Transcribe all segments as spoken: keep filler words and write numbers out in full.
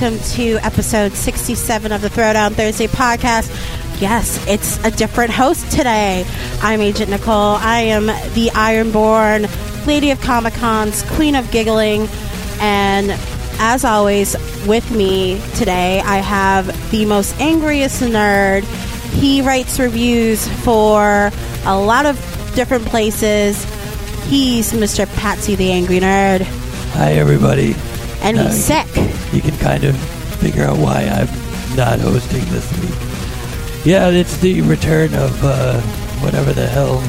welcome to episode sixty-seven of the Throwdown Thursday podcast. Yes, it's a different host today. I'm Agent Nicole. I am the Ironborn, Lady of Comic-Cons, Queen of Giggling, and as always, with me today, I have the most angriest nerd. He writes reviews for a lot of different places. He's Mister Patsy the Angry Nerd. Hi, everybody. And now he's sick. You can kind of figure out why I'm not hosting this week. Yeah, it's the return of uh, whatever the hell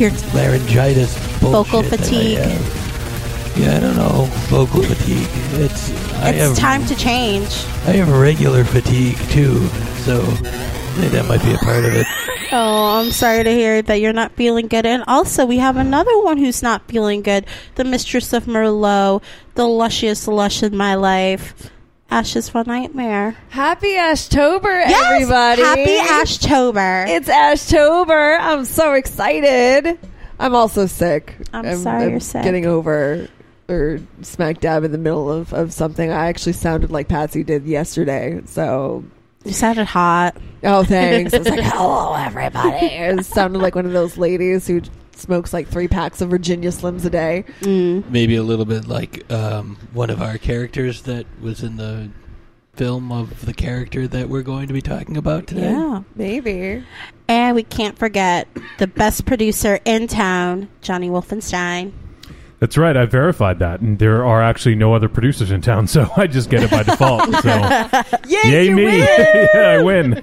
your laryngitis bullshit. Vocal fatigue. That I have. Yeah, I don't know. Vocal fatigue. It's I it's have, time to change. I have regular fatigue, too, so that might be a part of it. Oh, I'm sorry to hear that you're not feeling good. And also, we have another one who's not feeling good. The Mistress of Merlot, the luscious lush in my life. Ash's One Nightmare. Happy Ashtober, yes! everybody. Happy Ashtober. It's Ashtober. I'm so excited. I'm also sick. I'm, I'm sorry I'm you're sick. Getting over... or smack dab in the middle of, of something. I actually sounded like Patsy did yesterday. So you sounded hot. Oh, thanks. I was like, hello, everybody. It sounded like one of those ladies who smokes like three packs of Virginia Slims a day. Mm. Maybe a little bit like um, one of our characters that was in the film of the character that we're going to be talking about today. Yeah, maybe. And we can't forget the best producer in town, Johnny Wolfenstein. That's right. I verified that, and there are actually no other producers in town, so I just get it by default. So, yay, yay me! Yeah, I win.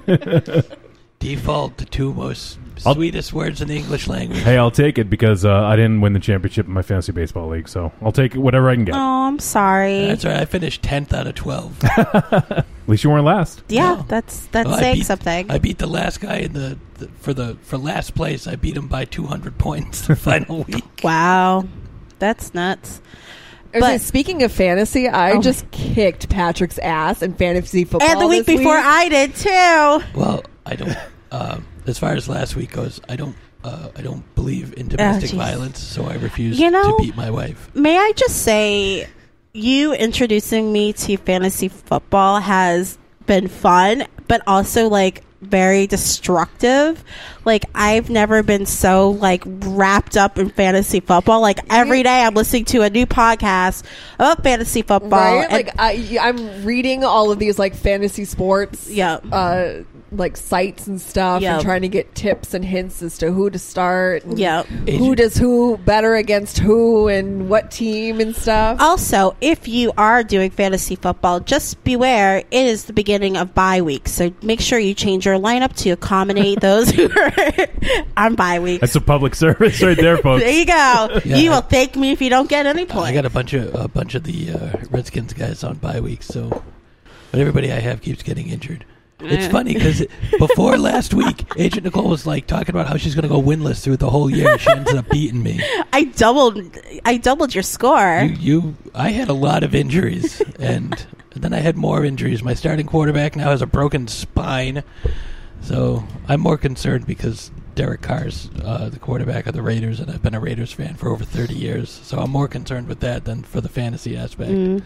Default the two most I'll, sweetest words in the English language. Hey, I'll take it because uh, I didn't win the championship in my fantasy baseball league, so I'll take whatever I can get. Oh, I'm sorry. That's all right. I finished tenth out of twelve. At least you weren't last. Yeah, no. that's that's well, saying I beat, something. I beat the last guy in the, the for the for last place. I beat him by two hundred points the final week. Wow. That's nuts. But, like, speaking of fantasy, I oh just kicked Patrick's ass in fantasy football. And the week this before week. I did too. Well, I don't. Uh, as far as last week goes, I don't. Uh, I don't believe in domestic oh, violence, so I refuse you know, to beat my wife. May I just say, you introducing me to fantasy football has been fun, but also like very destructive. Like, I've never been so like wrapped up in fantasy football. Like, every day I'm listening to a new podcast about fantasy football, right? Like, I, I'm reading all of these like fantasy sports yeah uh like sites and stuff yep. and trying to get tips and hints as to who to start and yep. who does who better against who and what team and stuff. Also, if you are doing fantasy football, just beware it is the beginning of bye week, so make sure you change your lineup to accommodate those who are on bye week. That's a public service right there, folks. There you go. Yeah, you will thank me if you don't get any points. I got a bunch of a bunch of the uh, Redskins guys on bye week, so but everybody I have keeps getting injured. It's funny because before last week, Agent Nicole was like talking about how she's going to go winless through the whole year. She ended up beating me. I doubled. I doubled your score. You, you I had a lot of injuries, and then I had more injuries. My starting quarterback now has a broken spine, so I'm more concerned because Derek Carr's uh, the quarterback of the Raiders, and I've been a Raiders fan for over thirty years. So I'm more concerned with that than for the fantasy aspect. Mm.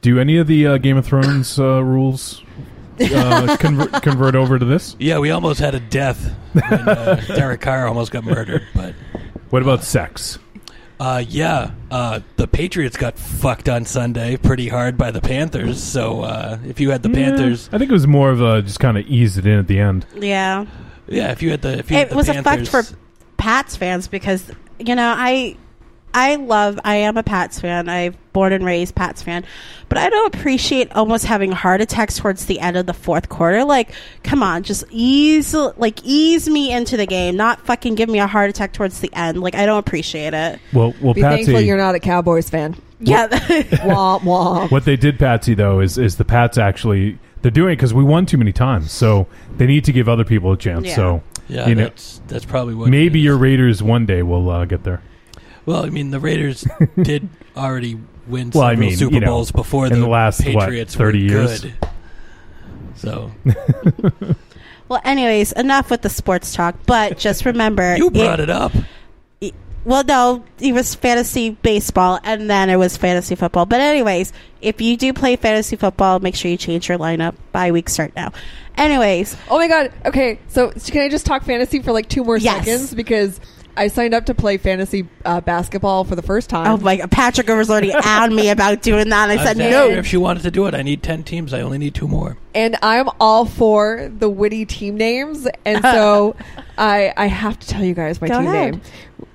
Do any of the uh, Game of Thrones uh, rules? Uh, convert, convert over to this? Yeah, we almost had a death when uh, Derek Carr almost got murdered. But what about uh, sex? Uh, yeah, uh, the Patriots got fucked on Sunday pretty hard by the Panthers. So uh, if you had the yeah, Panthers, I think it was more of a just kind of eased it in at the end. Yeah, yeah. If you had the, if you it had the was Panthers, a fuck for Pats fans because you know I. I love, I am a Pats fan. I'm born and raised Pats fan. But I don't appreciate almost having heart attacks towards the end of the fourth quarter. Like, come on, just ease, like, ease me into the game. Not fucking give me a heart attack towards the end. Like, I don't appreciate it. Well, well, Be Patsy. Thankful you're not a Cowboys fan. Yeah. Womp, womp. What they did, Patsy, though, is, is the Pats actually, they're doing it because we won too many times. So they need to give other people a chance. Yeah. So, yeah, you know, that's, that's probably what maybe your Raiders one day will uh, get there. Well, I mean, the Raiders did already win well, some I mean, Super you know, Bowls before the, the last, Patriots what, thirty were years? Good. So. Well, anyways, enough with the sports talk, but just remember. You brought it, it up. Well, no, it was fantasy baseball, and then it was fantasy football. But anyways, if you do play fantasy football, make sure you change your lineup. Bye week start now. Anyways. Oh, my God. Okay, so can I just talk fantasy for like two more yes. seconds? Because I signed up to play fantasy uh, basketball for the first time. Oh, my God. Patrick was already on me about doing that. And I, I said, no. If she wanted to do it, I need ten teams. I only need two more. And I'm all for the witty team names. And so I, I have to tell you guys my Go team ahead. name.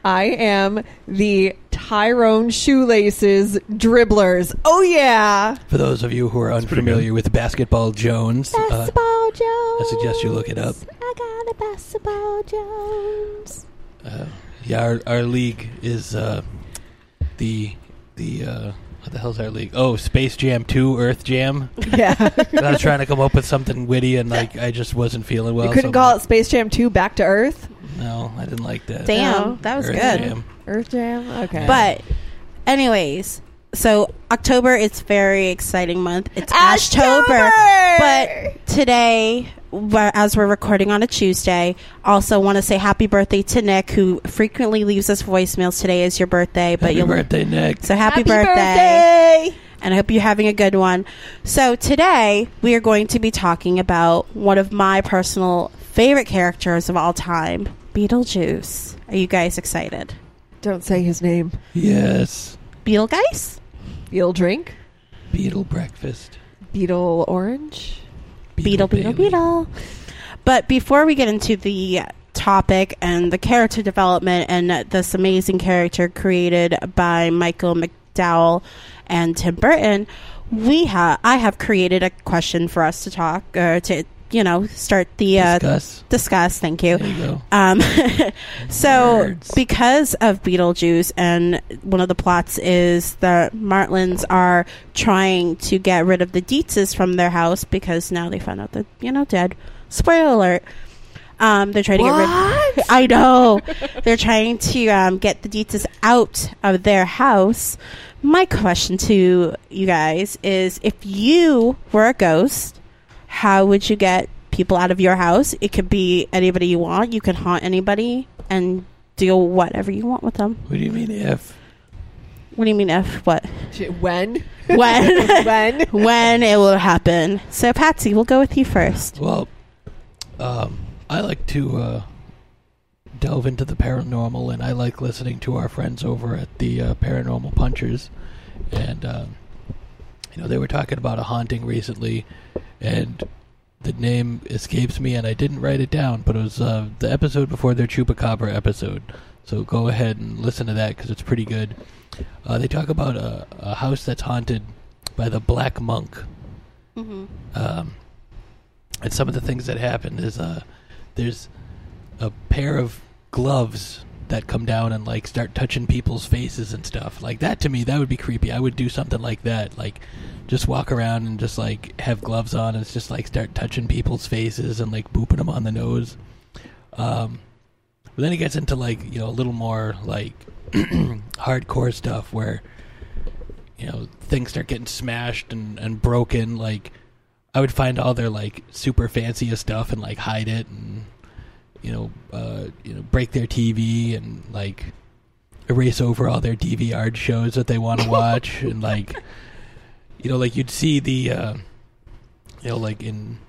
I am the Tyrone Shoelaces Dribblers. Oh, yeah. For those of you who are unfamiliar with Basketball Jones. Basketball uh, Jones. I suggest you look it up. I got a Basketball Jones. Uh, yeah, our, our league is uh, the the uh, what the hell's our league? Oh, Space Jam two, Earth Jam. Yeah, I was trying to come up with something witty, and like I just wasn't feeling well. You couldn't so call it Space Jam two Back to Earth. No, I didn't like that. Damn, no, that was Earth good. Jam. Earth Jam. Okay, but anyways, so October it's very exciting month. It's Ashtober, but today, as we're recording on a Tuesday, also want to say happy birthday to Nick, who frequently leaves us voicemails. Today is your birthday, but happy you'll birthday, Nick. So happy, happy birthday. birthday! And I hope you're having a good one. So today we are going to be talking about one of my personal favorite characters of all time, Betelgeuse. Are you guys excited? Don't say his name. Yes. Betelgeuse. Beetle drink. Beetle breakfast. Beetle orange. Beetle, beetle, beetle. But before we get into the topic and the character development and this amazing character created by Michael McDowell and Tim Burton, we have I have created a question for us to talk or to you know start the uh, discuss. discuss. Thank you. There you go. Um, so Words. Because of Beetlejuice, and one of the plots is the Martlins are trying to get rid of the Dietzes from their house because now they found out they're you know dead. Spoiler alert. Um, they're trying to what? get rid. I know they're trying to um, get the Dietzes out of their house. My question to you guys is: if you were a ghost, how would you get people out of your house? It could be anybody you want. You could haunt anybody and do whatever you want with them. What do you mean if? What do you mean if what? When? When? when? When it will happen. So, Patsy, we'll go with you first. Well, um, I like to uh, delve into the paranormal, and I like listening to our friends over at the uh, Paranormal Punchers. And, um, you know, they were talking about a haunting recently, and the name escapes me, and I didn't write it down, but it was uh, the episode before their Chupacabra episode. So go ahead and listen to that because it's pretty good. Uh, they talk about a, a house that's haunted by the Black Monk. Mm-hmm. Um, and some of the things that happen is uh, there's a pair of gloves that come down and like start touching people's faces and stuff. Like that to me, that would be creepy. I would do something like that. Like just walk around and just like have gloves on and just like start touching people's faces and like booping them on the nose. Um, but then it gets into like, you know, a little more like hardcore stuff where, you know, things start getting smashed and, and broken. Like I would find all their like super fanciest stuff and like hide it and, you know, uh, you know, break their T V and like erase over all their D V R shows that they want to watch. And like, you know, like you'd see the, uh, you know, like in,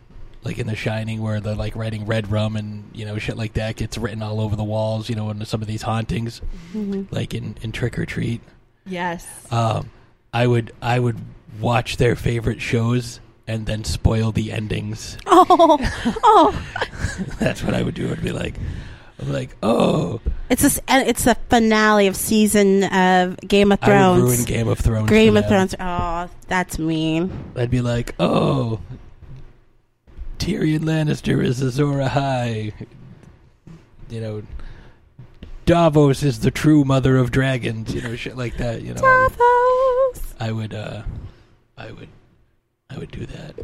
like in The Shining where they're like writing red rum and, you know, shit like that gets written all over the walls, you know, in some of these hauntings, mm-hmm. like in, in Trick or Treat. Yes. Um, I would, I would watch their favorite shows and then spoil the endings. Oh, oh! That's what I would do. I'd be like, I'm like, oh, it's this, it's the finale of season of Game of Thrones. I would ruin Game of Thrones. Game of Thrones. Oh, that's mean. I'd be like, oh, Tyrion Lannister is Azor Ahai. You know, Davos is the true mother of dragons. You know, shit like that. You know, Davos. I would, I would. Uh, I would I would do that.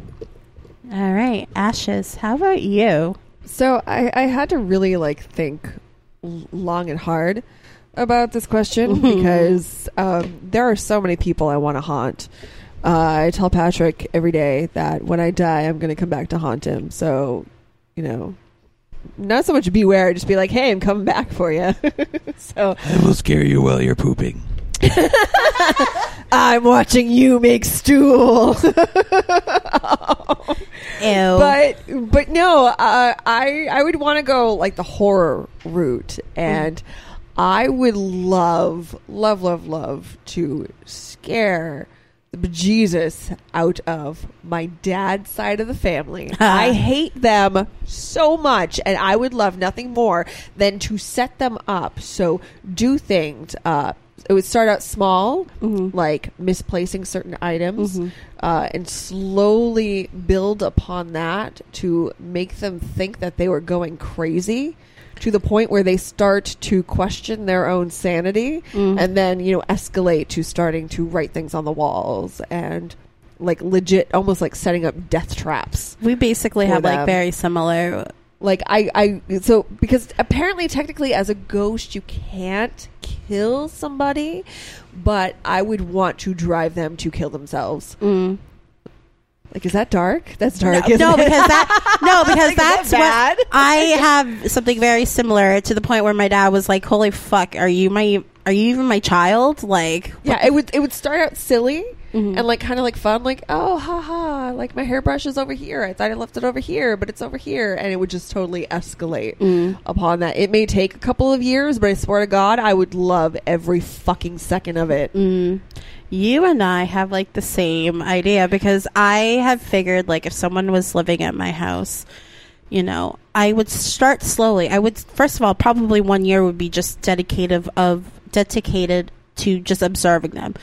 All right. Ashes, how about you? So I, I had to really like think long and hard about this question mm-hmm. because um, there are so many people I want to haunt. Uh, I tell Patrick every day that when I die, I'm going to come back to haunt him. So, you know, not so much beware, just be like, hey, I'm coming back for you. So I will scare you while you're pooping. I'm watching you make stool. Oh. Ew. But but no, uh, I I would want to go like the horror route, and mm. I would love love love love to scare the bejesus out of my dad's side of the family. I hate them so much, and I would love nothing more than to set them up. So do things up. Uh, It would start out small, mm-hmm. like misplacing certain items, mm-hmm. uh, and slowly build upon that to make them think that they were going crazy to the point where they start to question their own sanity, mm-hmm. and then, you know, escalate to starting to write things on the walls and like legit, almost like setting up death traps. We basically have them. Like very similar... Like, I, I, so, because apparently, technically, as a ghost, you can't kill somebody, but I would want to drive them to kill themselves. Mm. Like, is that dark? That's dark, no, isn't no, it? Because that, no, because like, that's that what, I have something very similar to the point where my dad was like, holy fuck, are you my, are you even my child? Like, yeah, what? it would, it would start out silly. Mm-hmm. And like kind of like fun, like, oh, haha, like my hairbrush is over here. I thought I left it over here, but it's over here. And it would just totally escalate mm. upon that. It may take a couple of years, but I swear to God, I would love every fucking second of it. Mm. You and I have like the same idea, because I have figured like if someone was living at my house, you know, I would start slowly. I would, first of all, probably one year would be just dedicated of dedicated to just observing them.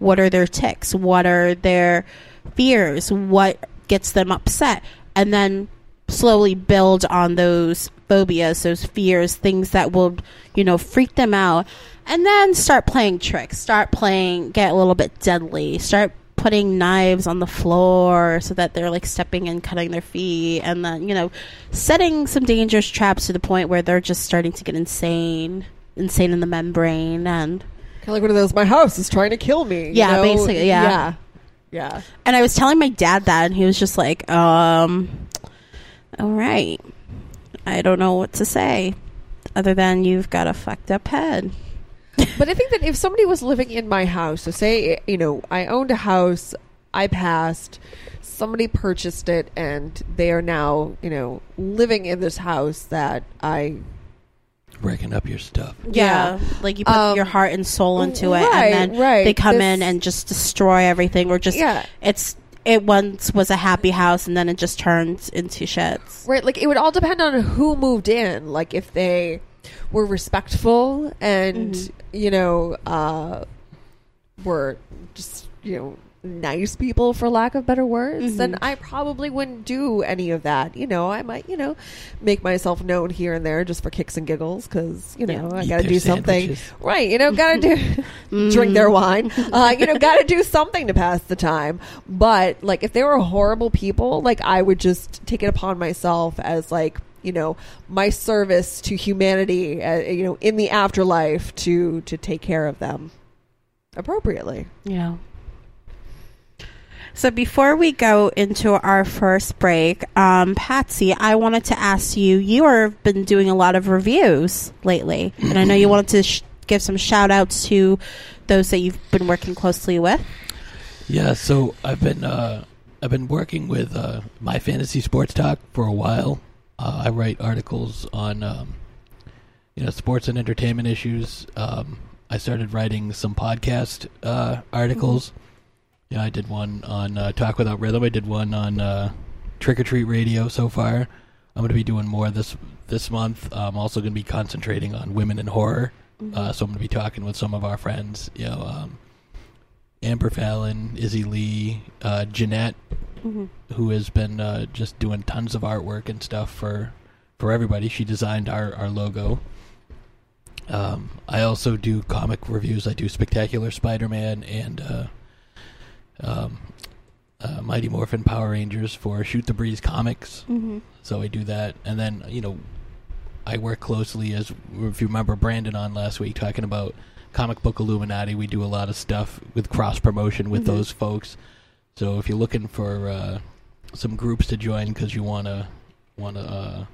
What are their tics? What are their fears? What gets them upset? And then slowly build on those phobias, those fears, things that will, you know, freak them out. And then start playing tricks. Start playing, get a little bit deadly. Start putting knives on the floor so that they're like stepping and cutting their feet. And then, you know, setting some dangerous traps to the point where they're just starting to get insane. Insane in the membrane and... Kind of like one of those, my house is trying to kill me. Yeah, you know? Basically, yeah. yeah. Yeah. And I was telling my dad that, and he was just like, um, all right. I don't know what to say other than you've got a fucked up head. But I think that if somebody was living in my house, so say, you know, I owned a house, I passed, somebody purchased it, and they are now, you know, living in this house that I... Breaking up your stuff. Yeah. yeah. Like you put um, your heart and soul into it, right, and then right. they come this, in and just destroy everything, or just yeah. it's it once was a happy house and then it just turns into sheds. Right. Like it would all depend on who moved in. Like if they were respectful and mm-hmm. you know, uh, were just, you know, nice people, for lack of better words, mm-hmm. then I probably wouldn't do any of that. You know, I might, you know, make myself known here and there just for kicks and giggles, because, you know, yeah. I gotta do something. Right, you know, gotta do mm. drink their wine. Uh, you know, gotta do something to pass the time. But like if they were horrible people, like I would just take it upon myself as like, you know, my service to humanity, uh, you know, in the afterlife to to take care of them appropriately. Yeah. So before we go into our first break, um, Patsy, I wanted to ask you, you have been doing a lot of reviews lately, and I know you wanted to sh- give some shout outs to those that you've been working closely with. Yeah, so I've been uh, I've been working with uh, My Fantasy Sports Talk for a while. Uh, I write articles on um, you know, sports and entertainment issues. Um, I started writing some podcast uh, articles. Mm-hmm. Yeah, I did one on uh, Talk Without Rhythm. I did one on uh, Trick or Treat Radio so far. I'm going to be doing more this this month. I'm also going to be concentrating on women in horror. Mm-hmm. Uh, so I'm going to be talking with some of our friends. You know, um, Amber Fallon, Izzy Lee, uh, Jeanette, mm-hmm. who has been uh, just doing tons of artwork and stuff for, for everybody. She designed our, our logo. Um, I also do comic reviews. I do Spectacular Spider-Man and... Uh, Um, uh, Mighty Morphin Power Rangers for Shoot the Breeze Comics. Mm-hmm. So I do that. And then, you know, I work closely, as if you remember Brandon on last week talking about Comic Book Illuminati. We do a lot of stuff with cross promotion with mm-hmm. those folks. So if you're looking for uh, some groups to join because you want to want to uh,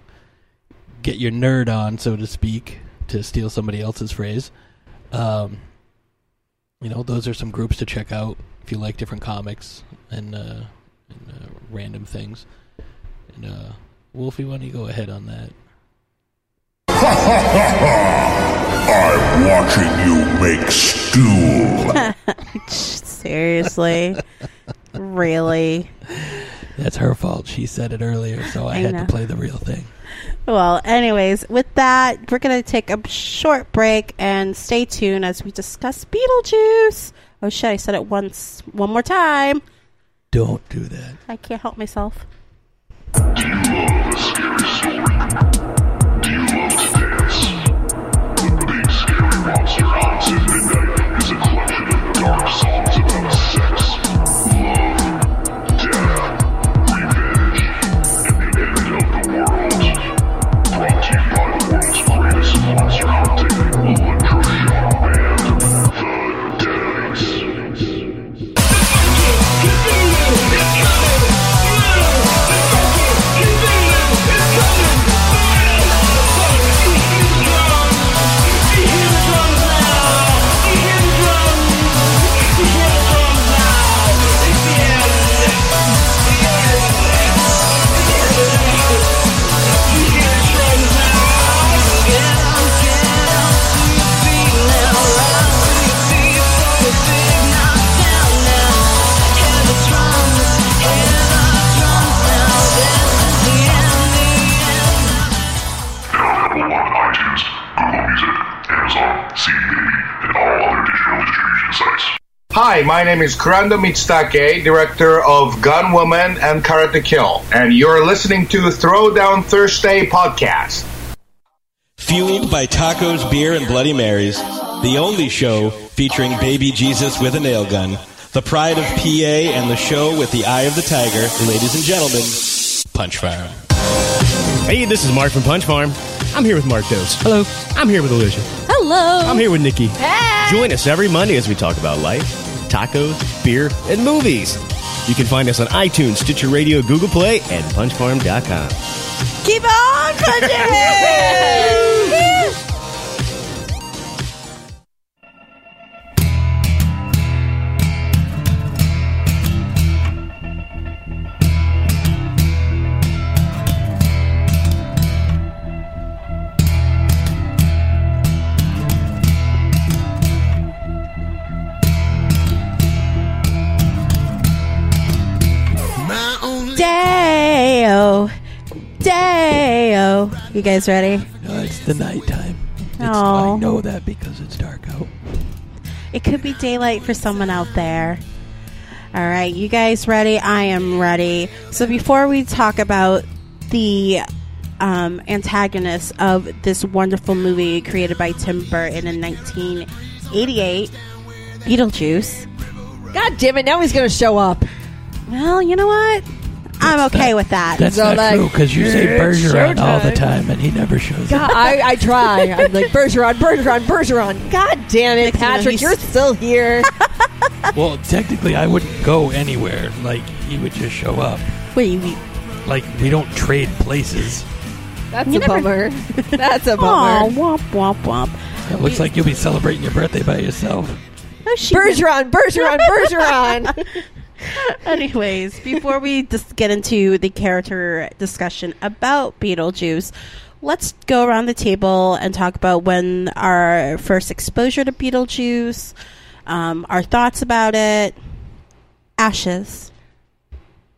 get your nerd on, so to speak, to steal somebody else's phrase. Um, you know, those are some groups to check out if you like different comics and, uh, and uh, random things. And uh, Wolfie, why don't you go ahead on that? Ha ha ha ha! I'm watching you make stool. Seriously? Really? That's her fault. She said it earlier, so I, I had know. to play the real thing. Well, anyways, with that, we're going to take a short break and stay tuned as we discuss Beetlejuice. Oh, shit, I said it once. One more time. Don't do that. I can't help myself. Do you love a scary story? Do you love to dance? The Big Scary Monster Haunts at Midnight is a collection of dark songs about sex, love, Monster Hunting Electro Shock Band, The Deadites. Hi, my name is Kurando Mitsutake, director of Gunwoman and Karate Kill, and you're listening to Throwdown Thursday podcast. Fueled by tacos, beer, and Bloody Marys, the only show featuring Baby Jesus with a nail gun, the pride of P A, and the show with the eye of the tiger, ladies and gentlemen, Punch Farm. Hey, this is Mark from Punch Farm. I'm here with Mark Dose. Hello. I'm here with Alicia. Hello. I'm here with Nikki. Hey. Join us every Monday as we talk about life, tacos, beer, and movies. You can find us on iTunes, Stitcher Radio, Google Play, and punch farm dot com. Keep on Day-o. You guys ready? No, it's the nighttime. It's, I know that because it's dark out. It could be daylight for someone out there. All right, you guys ready? I am ready. So before we talk about the um, antagonist of this wonderful movie created by Tim Burton in nineteen eighty-eight, Beetlejuice. God damn it, now he's going to show up. Well, you know what? I'm that's okay not, with that. That's so not like, true, because you say Bergeron all the time, and he never shows God, up. I, I try. I'm like, Bergeron, Bergeron, Bergeron. God damn it, Patrick, you're still here. Well, technically, I wouldn't go anywhere. Like, he would just show up. What do you mean? Like, we don't trade places. That's you a never... bummer. That's a bummer. Oh, womp, womp, womp. It looks like you'll be celebrating your birthday by yourself. Oh, Bergeron, Bergeron, Bergeron. Anyways, before we just get into the character discussion about Beetlejuice, let's go around the table and talk about when our first exposure to Beetlejuice, um, our thoughts about it. Ashes.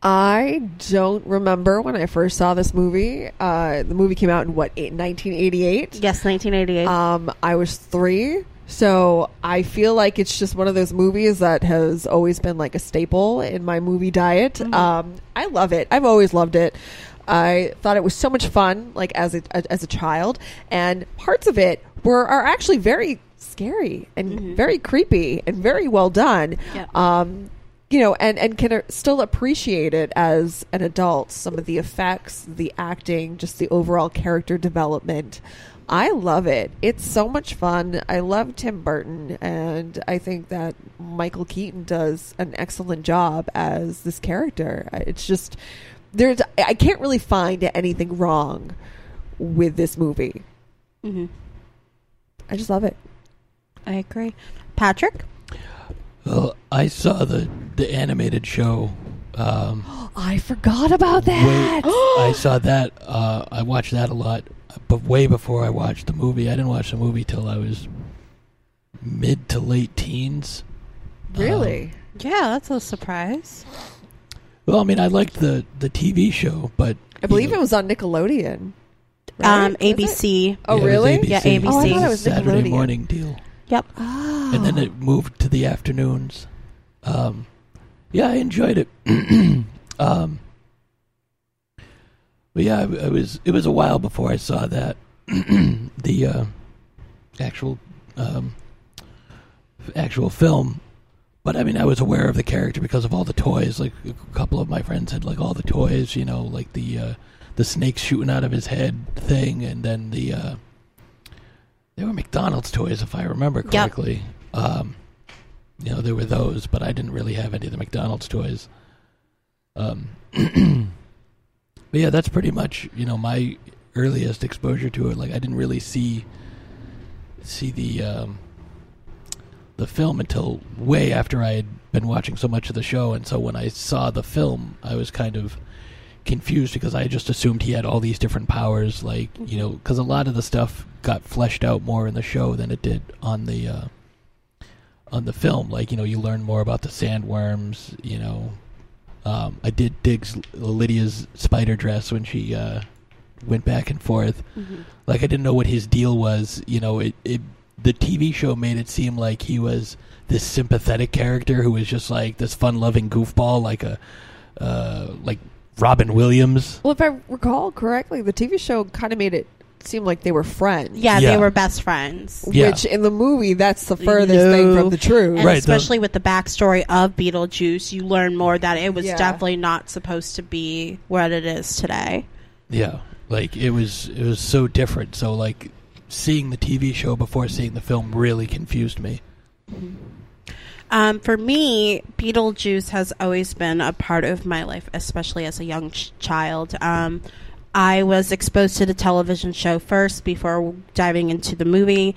I don't remember when I first saw this movie. Uh, the movie came out in, what, nineteen eighty-eight? Yes, nineteen eighty-eight. Um, I was three. So I feel like it's just one of those movies that has always been like a staple in my movie diet. Mm-hmm. Um, I love it. I've always loved it. I thought it was so much fun, like as a, as a child, and parts of it were are actually very scary and mm-hmm. very creepy and very well done. Yep. Um, you know, and, and can still appreciate it as an adult. Some of the effects, the acting, just the overall character development. I love it. It's so much fun. I love Tim Burton, and I think that Michael Keaton does an excellent job as this character. It's just, there's, I can't really find anything wrong with this movie. Mm-hmm. I just love it. I agree. Patrick? Well, I saw the, the animated show. Um, I forgot about that. Way, I saw that. Uh, I watched that a lot, but way before I watched the movie. I didn't watch the movie till I was mid to late teens. Really? Um, yeah, that's a surprise. Well, I mean, I liked the, the T V show, but... I believe know, it was on Nickelodeon. Right? Um, A B C. Oh, yeah, really? A B C. Yeah, A B C. Oh, I thought it was Saturday Nickelodeon. Morning deal. Yep. Oh. And then it moved to the afternoons. Um, yeah, I enjoyed it. um, but yeah, I, I was. It was a while before I saw that. the uh, actual um, actual film. But I mean, I was aware of the character because of all the toys. Like a couple of my friends had like all the toys, you know, like the uh, the snakes shooting out of his head thing, and then the uh, they were McDonald's toys, if I remember correctly. Yep. Um, you know, there were those, but I didn't really have any of the McDonald's toys. Um, but yeah, that's pretty much, you know, my earliest exposure to it. Like I didn't really see see the. Um, the film until way after I had been watching so much of the show, and so when I saw the film I was kind of confused because I just assumed he had all these different powers, like, you know, because a lot of the stuff got fleshed out more in the show than it did on the uh, on the film. Like, you know, you learn more about the sandworms, you know. um, I did dig Lydia's spider dress when she uh, went back and forth. Mm-hmm. Like I didn't know what his deal was, you know. It, it The T V show made it seem like he was this sympathetic character who was just like this fun-loving goofball, like a uh, like Robin Williams. Well, if I recall correctly, the T V show kind of made it seem like they were friends. Yeah, yeah. They were best friends. Yeah. Which in the movie, that's the furthest no. thing from the truth. And right, especially the- with the backstory of Beetlejuice, you learn more that it was yeah. definitely not supposed to be what it is today. Yeah, like it was. It was so different. So like. Seeing the T V show before seeing the film really confused me. Um, for me, Beetlejuice has always been a part of my life, especially as a young ch- child. Um, I was exposed to the television show first before diving into the movie.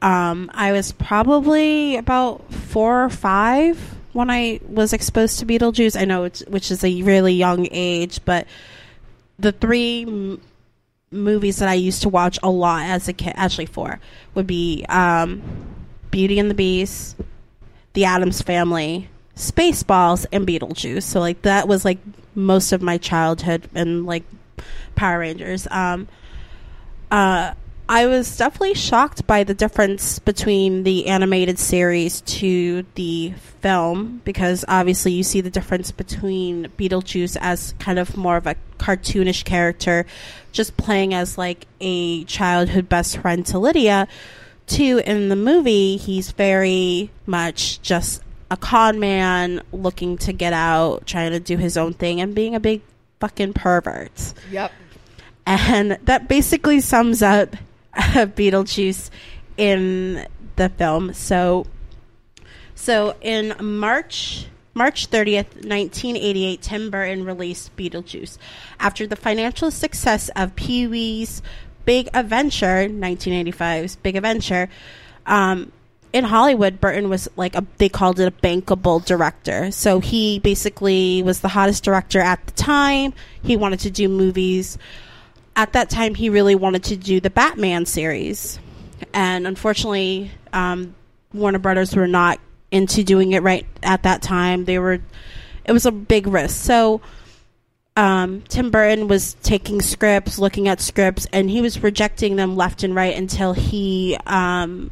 Um, I was probably about four or five when I was exposed to Beetlejuice. I know, it's, which is a really young age, but the three... M- movies that I used to watch a lot as a kid, actually four, would be um, Beauty and the Beast, The Addams Family, Spaceballs, and Beetlejuice. So like that was like most of my childhood, and like Power Rangers. Um, uh, I was definitely shocked by the difference between the animated series to the film, because obviously you see the difference between Beetlejuice as kind of more of a cartoonish character, just playing as like a childhood best friend to Lydia, to in the movie he's very much just a con man looking to get out, trying to do his own thing, and being a big fucking pervert. Yep. And that basically sums up Beetlejuice in the film. So, so in March March thirtieth, nineteen eighty-eight, Tim Burton released Beetlejuice. After the financial success of Pee-wee's Big Adventure, nineteen eighty-five's Big Adventure, um, in Hollywood, Burton was like a, they called it a bankable director. So he basically was the hottest director at the time. He wanted to do movies. At that time, he really wanted to do the Batman series. And unfortunately, um, Warner Brothers were not into doing it right at that time. They were, it was a big risk. So um, Tim Burton was taking scripts, looking at scripts, and he was rejecting them left and right until he um,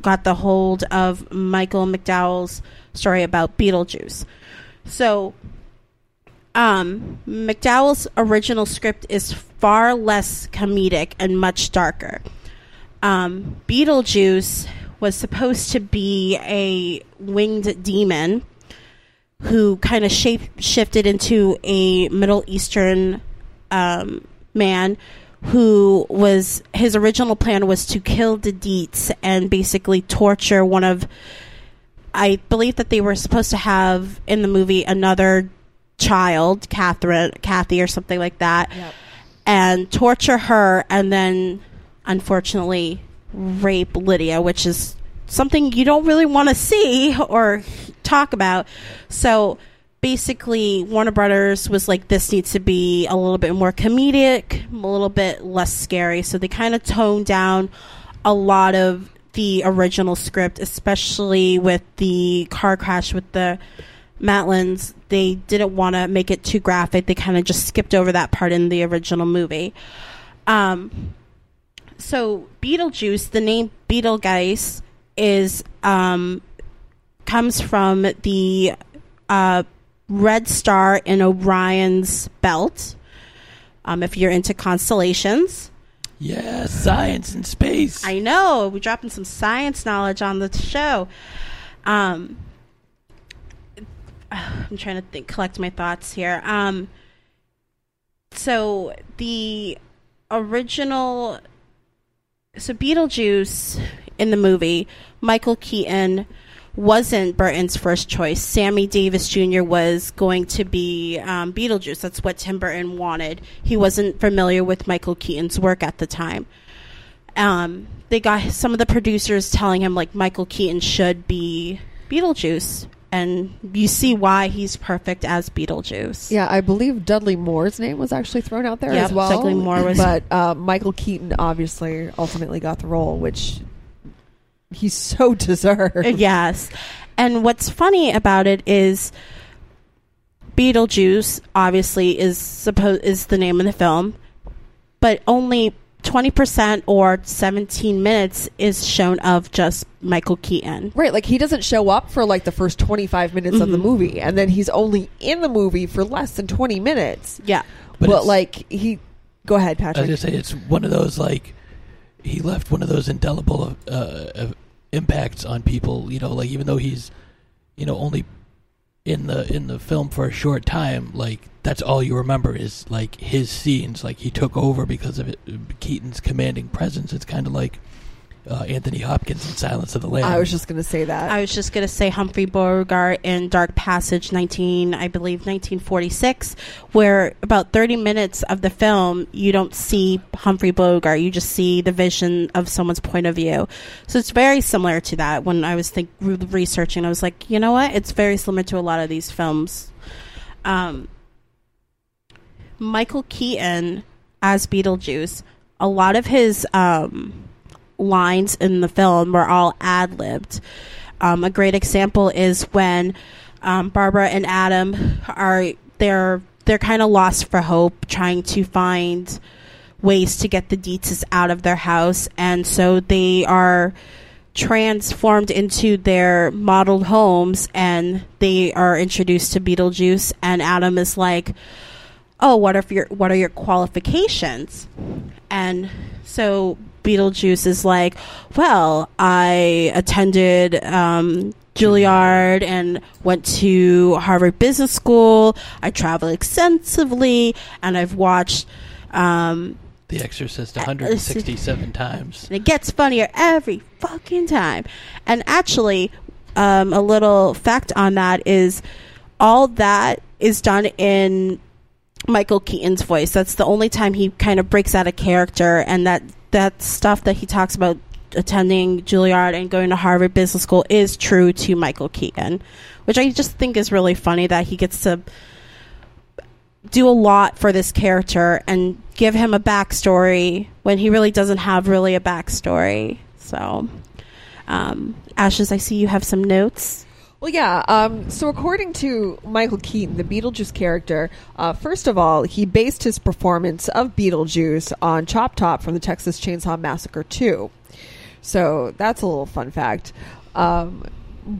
got the hold of Michael McDowell's story about Beetlejuice. So... Um, McDowell's original script is far less comedic and much darker. Um, Beetlejuice was supposed to be a winged demon who kind of shape shifted into a Middle Eastern um, man who was, his original plan was to kill the Deets and basically torture one of, I believe that they were supposed to have in the movie another child, Catherine, Kathy, or something like that. Yep. and torture her, and then, unfortunately, rape Lydia, which is something you don't really want to see or talk about. So basically, Warner Brothers was like, this needs to be a little bit more comedic, a little bit less scary. So they kind of toned down a lot of the original script, especially with the car crash with the Matlins. They didn't want to make it too graphic. They kind of just skipped over that part in the original movie. Um, so Betelgeuse, the name Betelgeuse, is um, comes from the uh, red star in Orion's belt. Um, if you're into constellations. Yeah, science and space. I know. We're dropping some science knowledge on the show. Um, I'm trying to think, collect my thoughts here. Um, so the original... So Betelgeuse in the movie, Michael Keaton wasn't Burton's first choice. Sammy Davis Junior was going to be um, Betelgeuse. That's what Tim Burton wanted. He wasn't familiar with Michael Keaton's work at the time. Um, they got some of the producers telling him, like, Michael Keaton should be Betelgeuse, and you see why he's perfect as Betelgeuse. Yeah, I believe Dudley Moore's name was actually thrown out there yep, as well. Dudley Moore was. But uh, Michael Keaton obviously ultimately got the role, which... he so deserved. Yes. And what's funny about it is Betelgeuse obviously is supposed is the name of the film, but only twenty percent or seventeen minutes is shown of just Michael Keaton. Right, like he doesn't show up for like the first twenty-five minutes mm-hmm. of the movie, and then he's only in the movie for less than twenty minutes. Yeah. But, but like he go ahead, Patrick. I was going to say, it's one of those like he left one of those indelible uh, impacts on people, you know, like even though he's, you know, only in the in the film for a short time, like that's all you remember is like his scenes. Like he took over because of it, Keaton's commanding presence. It's kind of like uh, Anthony Hopkins in Silence of the Lambs. I was just going to say that. I was just going to say Humphrey Bogart in Dark Passage, nineteen, I believe, nineteen forty-six, where about thirty minutes of the film, you don't see Humphrey Bogart. You just see the vision of someone's point of view. So it's very similar to that. When I was think, researching, I was like, you know what? It's very similar to a lot of these films. Um, Michael Keaton as Betelgeuse, a lot of his... Um, lines in the film were all ad-libbed. Um, a great example is when um, Barbara and Adam are they're they're kind of lost for hope, trying to find ways to get the Dietzes out of their house, and so they are transformed into their modeled homes, and they are introduced to Betelgeuse. And Adam is like, "Oh, what are your what are your qualifications?" And so Betelgeuse is like, well, I attended um, Juilliard and went to Harvard Business School. I travel extensively, and I've watched um, The Exorcist one hundred sixty-seven uh, times. And it gets funnier every fucking time. And actually, um, a little fact on that is all that is done in Michael Keaton's voice. That's the only time he kind of breaks out a character, and that that stuff that he talks about attending Juilliard and going to Harvard Business School is true to Michael Keaton, which I just think is really funny that he gets to do a lot for this character and give him a backstory when he really doesn't have really a backstory. So, um, Ashes, I see you have some notes. Well, yeah. Um, so according to Michael Keaton, the Betelgeuse character, uh, first of all, he based his performance of Betelgeuse on Chop Top from the Texas Chainsaw Massacre two. So that's a little fun fact. Um,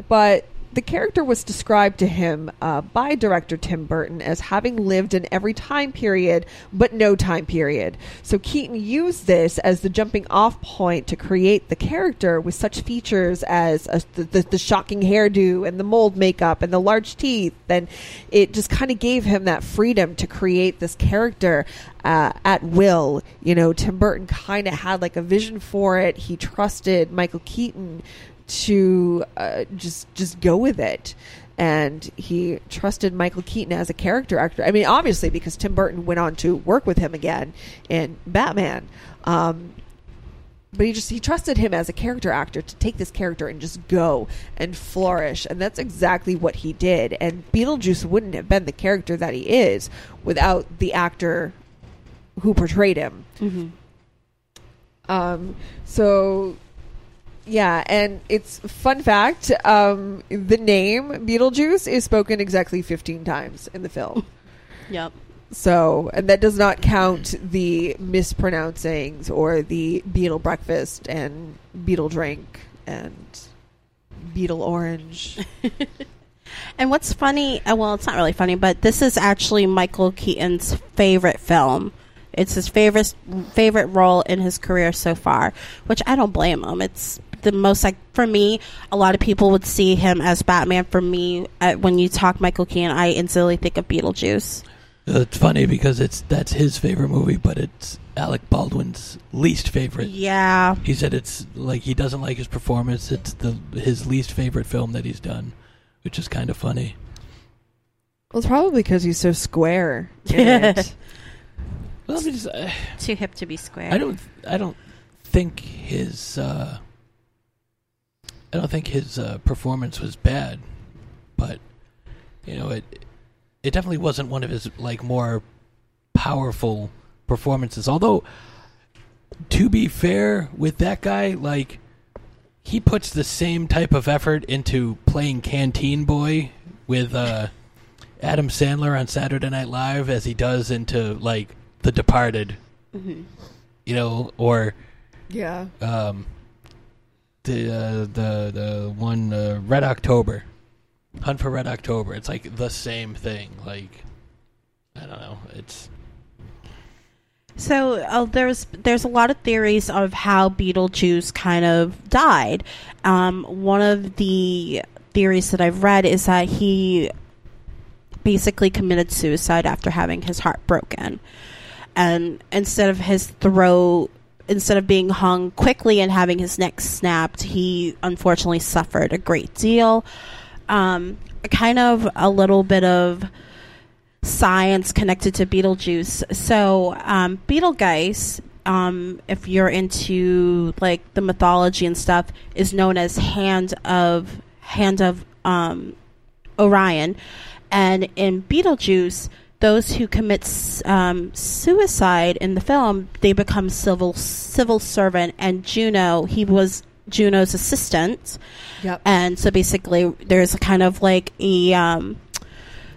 but the character was described to him uh, by director Tim Burton as having lived in every time period, but no time period. So Keaton used this as the jumping off point to create the character with such features as a, the, the, the shocking hairdo and the mold makeup and the large teeth. And it just kind of gave him that freedom to create this character uh, at will. You know, Tim Burton kind of had like a vision for it. He trusted Michael Keaton to uh, just just go with it, And he trusted Michael Keaton as a character actor. I mean, obviously, because Tim Burton went on to work with him again in Batman. Um, but he just he trusted him as a character actor to take this character and just go and flourish. And that's exactly what he did. And Beetlejuice wouldn't have been the character that he is without the actor who portrayed him. Mm-hmm. Um, so... Yeah, and it's fun fact, um, the name Beetlejuice is spoken exactly fifteen times in the film. Yep. So, and that does not count the mispronouncings or the beetle breakfast and beetle drink and beetle orange. And what's funny, well, it's not really funny, but this is actually Michael Keaton's favorite film. It's his favorite favorite role in his career so far, which I don't blame him. It's the most, like, for me, a lot of people would see him as Batman. For me, I, when you talk Michael Keaton, I instantly think of Beetlejuice. It's funny because it's that's his favorite movie, but it's Alec Baldwin's least favorite. Yeah. He said it's, like, he doesn't like his performance. It's the his least favorite film that he's done, which is kind of funny. Well, it's probably because he's so square in it. Well, I mean, just, uh, too hip to be square. I don't. I don't think his. Uh, I don't think his uh, performance was bad, but you know, it. It definitely wasn't one of his, like, more powerful performances. Although, to be fair with that guy, like, he puts the same type of effort into playing Canteen Boy with uh, Adam Sandler on Saturday Night Live as he does into, like, The Departed, mm-hmm. you know, or yeah, um, the uh, the the one uh, Red October, Hunt for Red October. It's like the same thing. Like, I don't know. It's so uh, there's there's a lot of theories of how Beetlejuice kind of died. Um, one of the theories that I've read is that he basically committed suicide after having his heart broken. And instead of his throat, instead of being hung quickly and having his neck snapped, he unfortunately suffered a great deal. Um, kind of a little bit of science connected to Beetlejuice. So um, Betelgeuse, um, if you're into, like, the mythology and stuff, is known as Hand of Hand of um, Orion, and in Beetlejuice, those who commit um, suicide in the film, they become civil civil servant. And Juno, he was Juno's assistant. Yep. And so basically, there's a kind of like a um,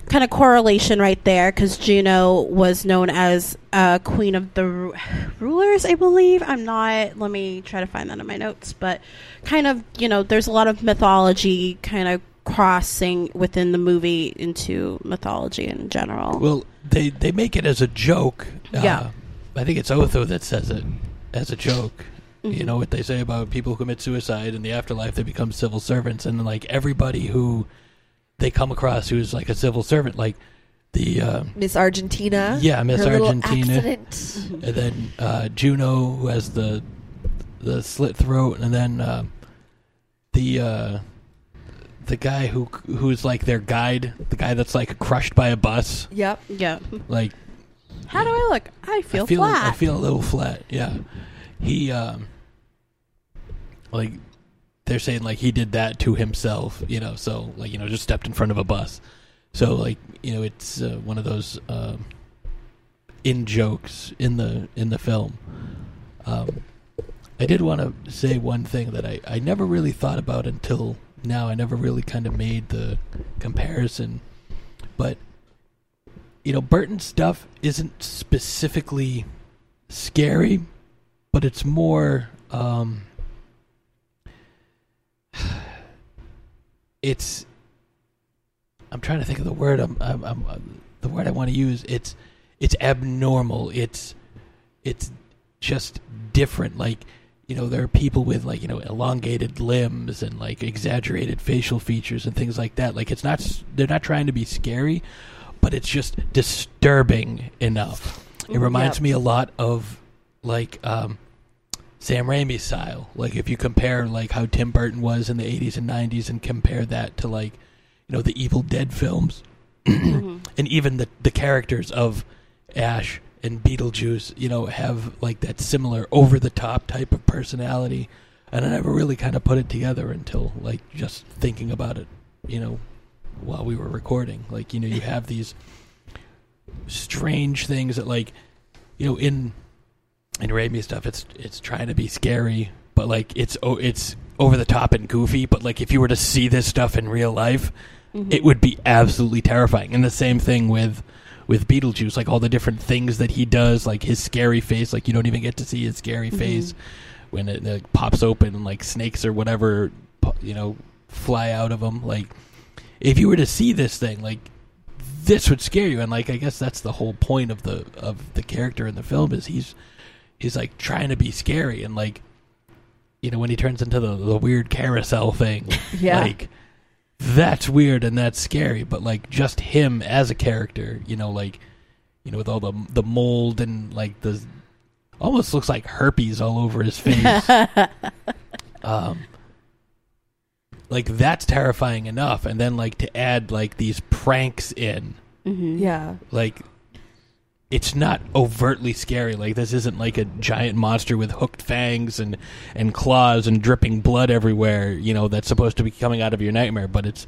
kind of correlation right there, because Juno was known as uh, Queen of the Ru- Rulers, I believe. I'm not. Let me try to find that in my notes. But kind of, you know, there's a lot of mythology kind of crossing within the movie into mythology in general. Well, they they make it as a joke. Yeah. Uh, I think it's Otho that says it as a joke. Mm-hmm. You know what they say about people who commit suicide in the afterlife, they become civil servants, and like everybody who they come across who's like a civil servant, like the uh, Miss Argentina. Yeah, Miss Argentina. And then uh, Juno, who has the the slit throat, and then uh, the uh, the guy who who's like their guide, the guy that's like crushed by a bus. Yep, yep. Like, how do I look? I feel, I feel flat. I feel a little flat. Yeah, he um, like they're saying like he did that to himself, you know. So like you know, just stepped in front of a bus. So like you know, it's uh, one of those um, in jokes in the in the film. Um, I did want to say one thing that I I never really thought about until. Now I never really kind of made the comparison, but you know, Burton's stuff isn't specifically scary, but it's more um it's I'm trying to think of the word I'm, I'm, I'm, I'm the word I want to use it's it's abnormal it's it's just different. Like, you know, there are people with, like, you know, elongated limbs and, like, exaggerated facial features and things like that. Like, it's not, they're not trying to be scary, but it's just disturbing enough. It reminds yep. me a lot of, like, um, Sam Raimi's style. Like, if you compare, like, how Tim Burton was in the eighties and nineties and compare that to, like, you know, the Evil Dead films, mm-hmm. and even the the characters of Ash and Beetlejuice, you know, have like that similar over the top type of personality, and I never really kind of put it together until like just thinking about it, you know, while we were recording. Like, you know, you have these strange things that, like, you know, in in Raimi stuff, it's it's trying to be scary, but like it's oh, it's over the top and goofy. But like if you were to see this stuff in real life, mm-hmm. it would be absolutely terrifying. And the same thing with with Beetlejuice, like all the different things that he does, like his scary face, like you don't even get to see his scary mm-hmm. face when it like, pops open and like snakes or whatever, you know, fly out of him. Like if you were to see this thing, like this would scare you. And like I guess that's the whole point of the of the character in the film, is he's he's like trying to be scary, and like, you know, when he turns into the, the weird carousel thing, yeah. like that's weird and that's scary. But like just him as a character, you know, like, you know, with all the the mold and like the almost looks like herpes all over his face. um, like that's terrifying enough, and then like to add like these pranks in, mm-hmm. yeah, like. It's not overtly scary. Like, this isn't like a giant monster with hooked fangs and, and claws and dripping blood everywhere, you know, that's supposed to be coming out of your nightmare. But it's,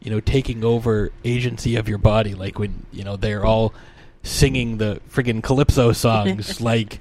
you know, taking over agency of your body. Like, when, you know, they're all singing the friggin' Calypso songs. Like,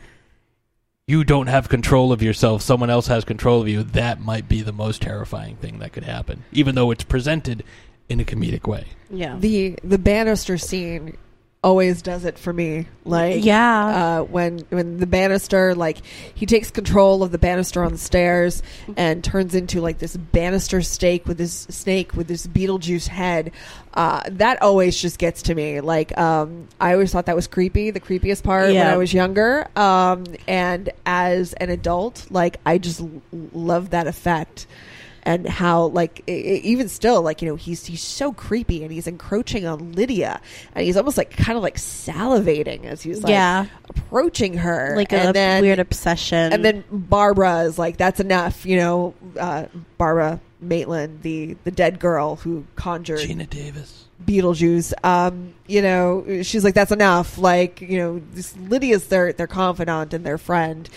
you don't have control of yourself. Someone else has control of you. That might be the most terrifying thing that could happen, even though it's presented in a comedic way. Yeah. The, the banister scene always does it for me. Like, yeah, uh, when when the banister, like, he takes control of the banister on the stairs and turns into like this banister snake with this snake with this Beetlejuice head. Uh, that always just gets to me. Like, um, I always thought that was creepy, the creepiest part yeah. when I was younger. Um, and as an adult, like, I just l- love that effect. And how, like, it, even still, like, you know, he's he's so creepy, and he's encroaching on Lydia, and he's almost like kind of like salivating as he's like yeah. approaching her, like and a then, weird obsession. And then Barbara is like, "That's enough," you know. Uh, Barbara Maitland, the the dead girl who conjured Gina Davis, Beetlejuice. Um, you know, she's like, "That's enough." Like, you know, this Lydia's their their confidant and their friend.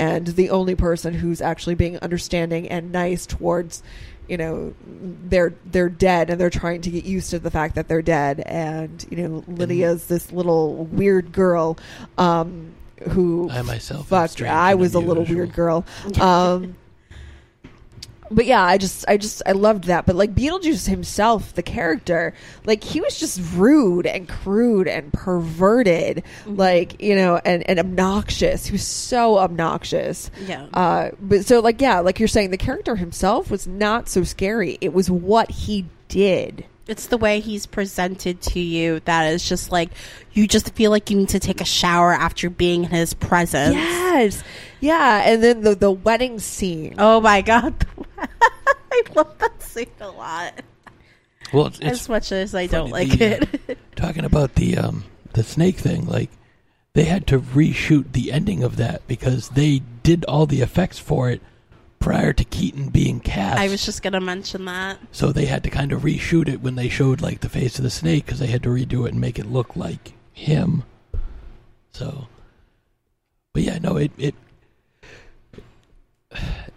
And the only person who's actually being understanding and nice towards, you know, they're they're dead, and they're trying to get used to the fact that they're dead. And, you know, Lydia's this little weird girl um, who I myself fucked. I was a little weird girl. Um, but yeah, I just I just I loved that. But like Beetlejuice himself, the character, like he was just rude and crude and perverted, mm-hmm. like, you know, and, and obnoxious. He was so obnoxious. Yeah. Uh, but so like, yeah, like you're saying, the character himself was not so scary. It was what he did. It's the way he's presented to you that is just like, you just feel like you need to take a shower after being in his presence. Yes. Yeah. And then the, the wedding scene. Oh, my God. I love that scene a lot. Well, it's, as it's much as I don't like the, it. uh, talking about the, um, the snake thing, like they had to reshoot the ending of that because they did all the effects for it prior to Keaton being cast. I was just going to mention that. So they had to kind of reshoot it when they showed like the face of the snake, because they had to redo it and make it look like him. So, but yeah, no, it, it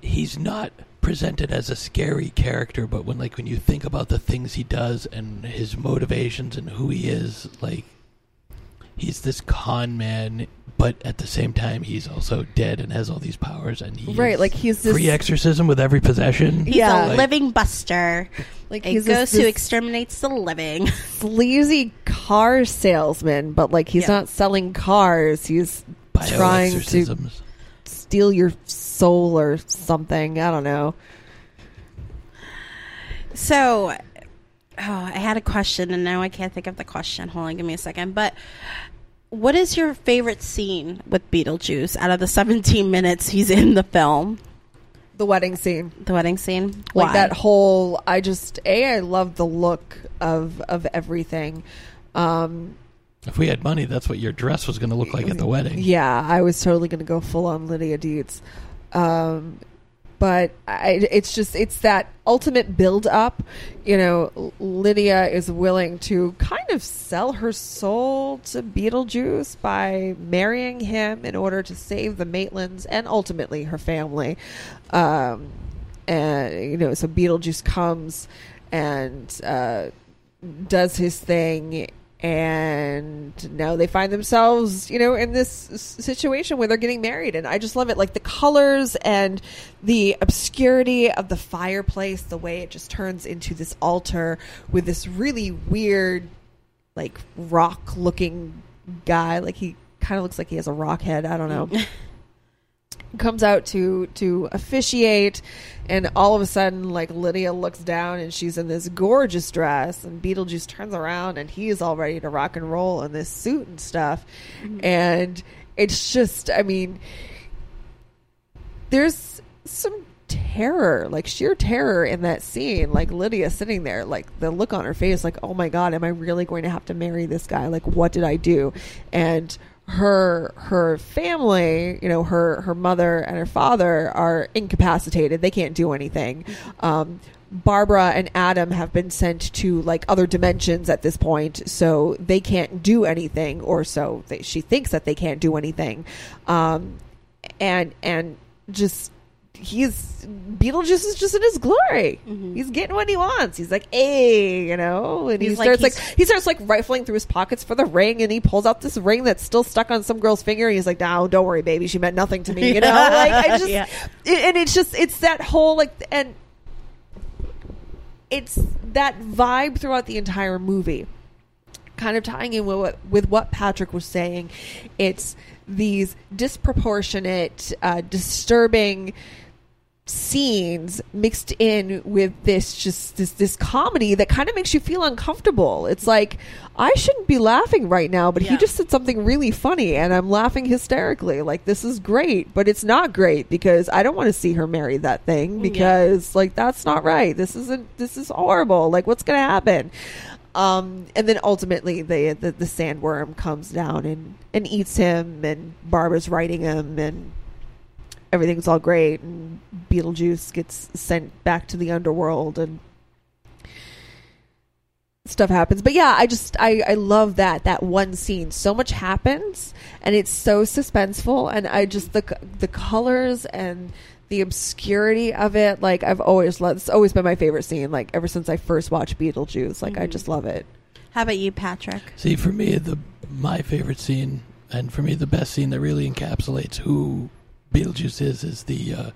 he's not presented as a scary character, but when like when you think about the things he does and his motivations and who he is, like he's this con man, but at the same time, he's also dead and has all these powers. And he right, like he's this free exorcism with every possession. He's yeah. a like, living buster. Like he goes who exterminates the living. Sleazy car salesman, but like he's yeah. not selling cars. He's trying to steal your soul or something. I don't know. So, oh, I had a question and now I can't think of the question. Hold on, give me a second. But what is your favorite scene with Beetlejuice out of the seventeen minutes he's in the film? The wedding scene. The wedding scene. Why? Like that whole, I just, A, I love the look of of everything. Um, if we had money, that's what your dress was going to look like at the wedding. Yeah, I was totally going to go full on Lydia Dietz. Um, But I, it's just, it's that ultimate build up. You know, Lydia is willing to kind of sell her soul to Beetlejuice by marrying him in order to save the Maitlands and ultimately her family. Um, and, you know, so Beetlejuice comes and uh, does his thing. And now they find themselves, you know, in this situation where they're getting married. And I just love it. Like the colors and the obscurity of the fireplace, the way it just turns into this altar with this really weird, like, rock looking guy. Like he kind of looks like he has a rock head. I don't know. Comes out to to officiate, and all of a sudden, like, Lydia looks down and she's in this gorgeous dress, and Beetlejuice turns around and he is all ready to rock and roll in this suit and stuff. Mm-hmm. And it's just, I mean, there's some terror, like sheer terror in that scene, like Lydia sitting there, like the look on her face, like, oh my God, am I really going to have to marry this guy? Like, what did I do? And her her family, you know, her her mother and her father are incapacitated. They can't do anything. um Barbara and Adam have been sent to, like, other dimensions at this point, so they can't do anything, or so they, she thinks that they can't do anything. um and and just he's Beetlejuice is just in his glory. Mm-hmm. He's getting what he wants. He's like, hey, you know, and he's he starts like, he's, like he starts like rifling through his pockets for the ring, and he pulls out this ring that's still stuck on some girl's finger. And he's like, no, don't worry, baby, she meant nothing to me. You know, like I just, yeah. it, and it's just, it's that whole like, and it's that vibe throughout the entire movie, kind of tying in with what, with what Patrick was saying. It's these disproportionate, uh, disturbing scenes mixed in with this just this this comedy that kind of makes you feel uncomfortable. It's like, I shouldn't be laughing right now, but yeah. he just said something really funny and I'm laughing hysterically. Like, this is great, but it's not great because I don't want to see her marry that thing, because yeah. like, that's not right. This isn't, this is horrible. Like, what's gonna happen? Um, and then ultimately the, the the sandworm comes down and and eats him, and Barbara's riding him, and everything's all great, and Beetlejuice gets sent back to the underworld, and stuff happens. But yeah, I just, I, I love that, that one scene. So much happens, and it's so suspenseful, and I just, the the colors and the obscurity of it, like, I've always loved, it's always been my favorite scene, like, ever since I first watched Beetlejuice, like, mm-hmm. I just love it. How about you, Patrick? See, for me, the my favorite scene, and for me, the best scene that really encapsulates who Beetlejuice is is the uh,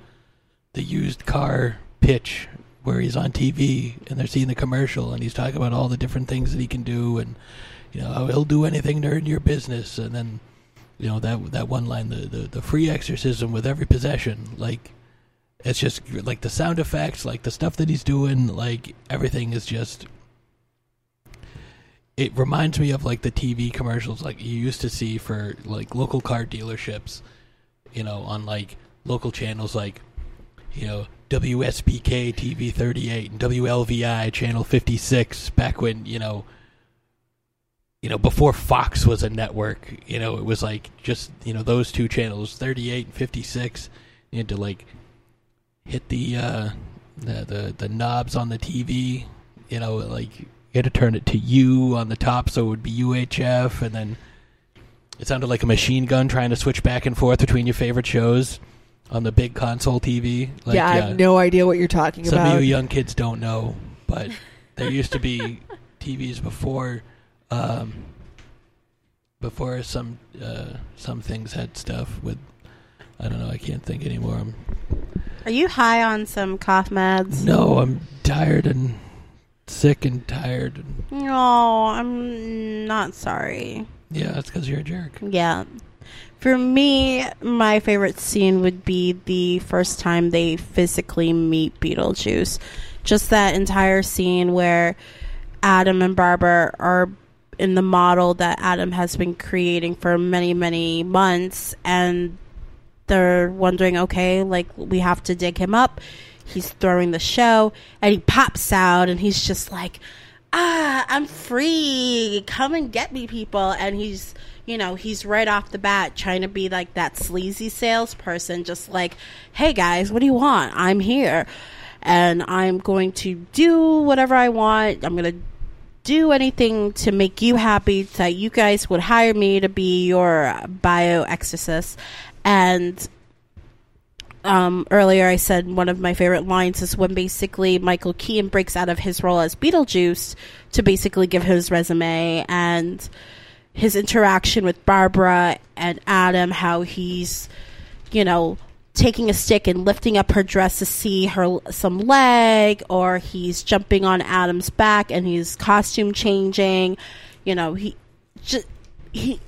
the used car pitch where he's on T V and they're seeing the commercial, and he's talking about all the different things that he can do, and, you know, he'll do anything to earn your business, and then, you know, that that one line, the, the, the free exorcism with every possession, like, it's just, like, the sound effects, like, the stuff that he's doing, like, everything is just... It reminds me of, like, the T V commercials, like, you used to see for, like, local car dealerships, you know, on, like, local channels, like, you know, W S B K T V thirty-eight and W L V I Channel fifty-six, back when, you know, you know, before Fox was a network, you know, it was, like, just, you know, those two channels, thirty-eight and fifty-six, you had to, like, hit the, uh, the, the, the knobs on the T V, you know, like, you had to turn it to U on the top, so it would be U H F, and then... It sounded like a machine gun trying to switch back and forth between your favorite shows on the big console T V. Like, yeah, I yeah, have no idea what you're talking some about. Some of you young kids don't know, but there used to be T Vs before um, before some uh, some things had stuff with, I don't know, I can't think anymore. I'm, Are you high on some cough meds? No, I'm tired and sick and tired. No, I'm not sorry. Yeah, that's because you're a jerk. Yeah. For me, my favorite scene would be the first time they physically meet Beetlejuice. Just that entire scene where Adam and Barbara are in the model that Adam has been creating for many, many months. And they're wondering, okay, like, we have to dig him up. He's throwing the show. And he pops out and he's just like... ah, I'm free. Come and get me, people. And he's you know, he's right off the bat trying to be like that sleazy salesperson, just like, hey guys, what do you want? I'm here and I'm going to do whatever I want. I'm going to do anything to make you happy that you guys would hire me to be your bioexorcist. And Um, earlier I said one of my favorite lines is when basically Michael Keaton breaks out of his role as Betelgeuse to basically give his resume and his interaction with Barbara and Adam, how he's, you know, taking a stick and lifting up her dress to see her some leg, or he's jumping on Adam's back and he's costume changing. You know, he just, he,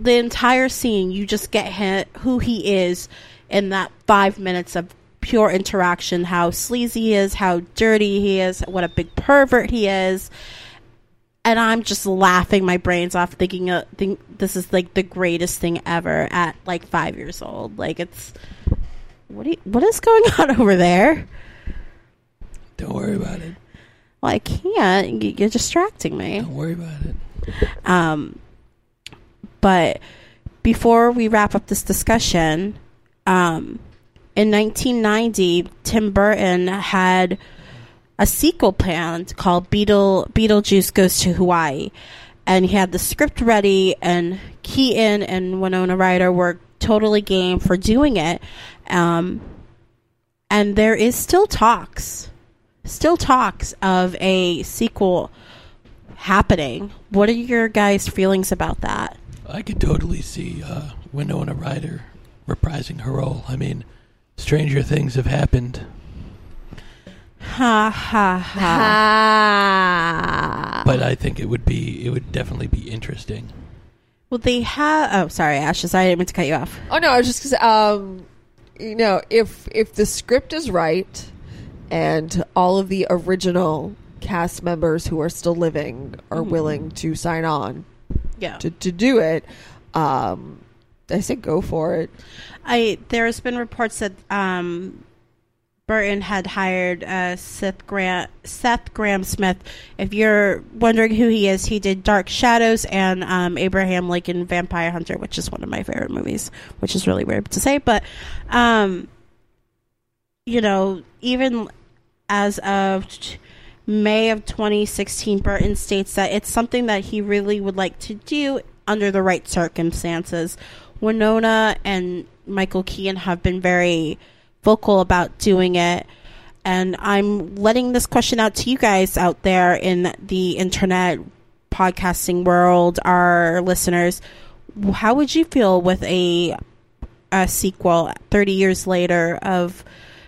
the entire scene, you just get him, who he is in that five minutes of pure interaction, how sleazy he is, how dirty he is, what a big pervert he is. And I'm just laughing my brains off thinking uh, think this is like the greatest thing ever at like five years old. Like, it's, what do you, what is going on over there? Don't worry about it. Well, I can't. You're distracting me. Don't worry about it. Um, but before we wrap up this discussion, Um, in nineteen ninety, Tim Burton had a sequel planned called Beetle, Beetlejuice Goes to Hawaii. And he had the script ready, and Keaton and Winona Ryder were totally game for doing it. Um, and there is still talks, still talks of a sequel happening. What are your guys' feelings about that? I could totally see uh, Winona Ryder reprising her role. I mean, stranger things have happened. Ha ha ha. But I think it would be, it would definitely be interesting. Well, they have, oh, sorry, Ashes, I didn't mean to cut you off. Oh, no, I was just, um, you know, if, if the script is right and all of the original cast members who are still living are mm-hmm. willing to sign on yeah. to, to do it, um, I say go for it. I there's been reports that um, Burton had hired uh, Seth Graham, Seth Graham Smith. If you're wondering who he is, he did Dark Shadows and um, Abraham Lincoln Vampire Hunter, which is one of my favorite movies, which is really weird to say. But, um, you know, even as of May of twenty sixteen, Burton states that it's something that he really would like to do under the right circumstances. Winona and Michael Keaton have been very vocal about doing it. And I'm letting this question out to you guys out there in the internet podcasting world, our listeners. How would you feel with a, a sequel thirty years later of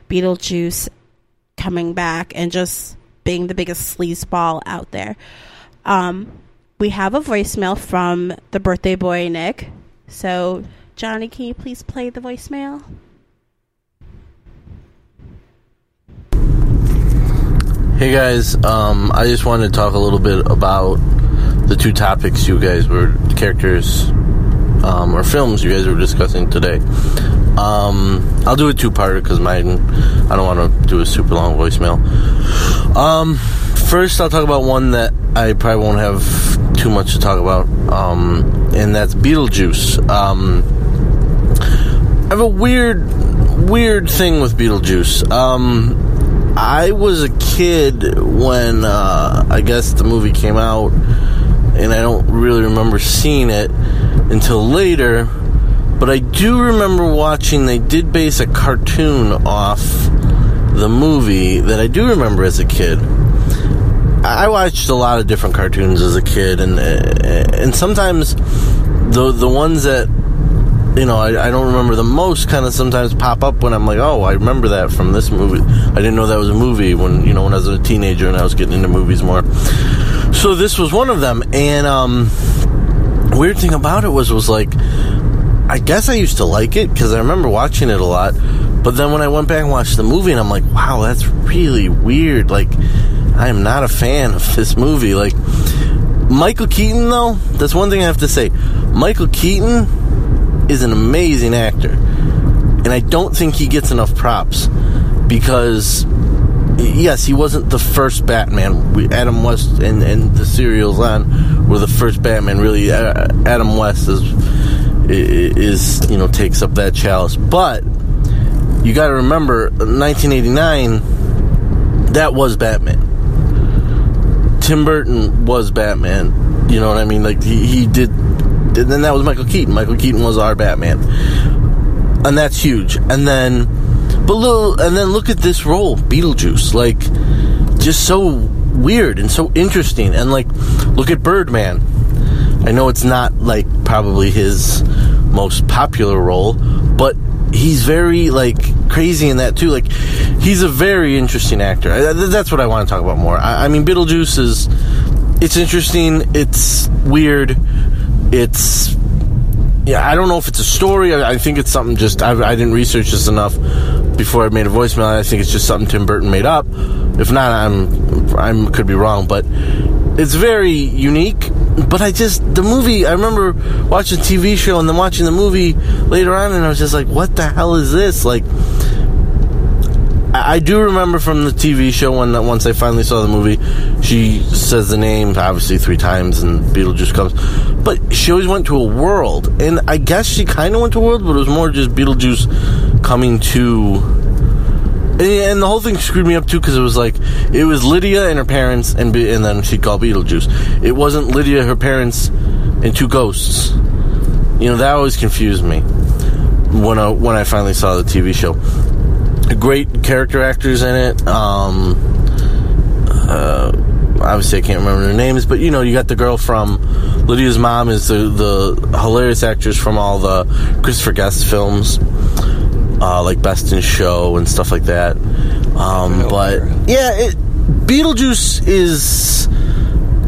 Beetlejuice coming back and just being the biggest sleazeball out there? Um, we have a voicemail from the birthday boy, Nick. So, Johnny, can you please play the voicemail? Hey, guys. Um, I just wanted to talk a little bit about the two topics you guys were, characters um, or films you guys were discussing today. Um, I'll do a two-parter because mine, I don't want to do a super long voicemail. Um, first, I'll talk about one that I probably won't have too much to talk about, um, and that's Beetlejuice. Um, I have a weird, weird thing with Beetlejuice. Um, I was a kid when, uh, I guess the movie came out, and I don't really remember seeing it until later, but I do remember watching, they did base a cartoon off the movie that I do remember as a kid. I watched a lot of different cartoons as a kid, and and sometimes the the ones that, you know, I, I don't remember the most kind of sometimes pop up when I'm like, oh, I remember that from this movie. I didn't know that was a movie when, you know, when I was a teenager and I was getting into movies more. So this was one of them, and um, weird thing about it was was like, I guess I used to like it because I remember watching it a lot, but then when I went back and watched the movie, and I'm like, wow, that's really weird, like, I am not a fan of this movie. Like, Michael Keaton, though, that's one thing I have to say. Michael Keaton is an amazing actor. And I don't think he gets enough props. Because yes, he wasn't the first Batman. We, Adam West and, and the serials on were the first Batman. Really, uh, Adam West is, is, you know, takes up that chalice. But you got to remember, nineteen eighty-nine, that was Batman. Tim Burton was Batman. You know what I mean? Like, he, he did... And then that was Michael Keaton. Michael Keaton was our Batman. And that's huge. And then, but little, and then look at this role, Beetlejuice. Like, just so weird and so interesting. And, like, look at Birdman. I know it's not, like, probably his most popular role, but he's very, like, crazy in that, too. Like, he's a very interesting actor. I, that's what I want to talk about more. I, I mean, Beetlejuice is, it's interesting, it's weird, it's, yeah, I don't know if it's a story. I, I think it's something just, I, I didn't research this enough before I made a voicemail. I think it's just something Tim Burton made up. If not, I'm, I'm could be wrong, but it's very unique. But I just, the movie, I remember watching a T V show and then watching the movie later on, and I was just like, what the hell is this? Like, I, I do remember from the T V show when once I finally saw the movie, she says the name, obviously, three times, and Beetlejuice comes. But she always went to a world, and I guess she kind of went to a world, but it was more just Beetlejuice coming to, and, and the whole thing screwed me up too, because it was like, it was Lydia and her parents, and Be- and then she'd call Beetlejuice. It wasn't Lydia, her parents, and two ghosts. You know, that always confused me when I, when I finally saw the T V show. Great character actors in it. Um, uh, obviously I can't remember their names, but you know, you got the girl from... Lydia's mom is the, the hilarious actress from all the Christopher Guest films, uh, like Best in Show and stuff like that. Um, but, yeah, it, Beetlejuice is...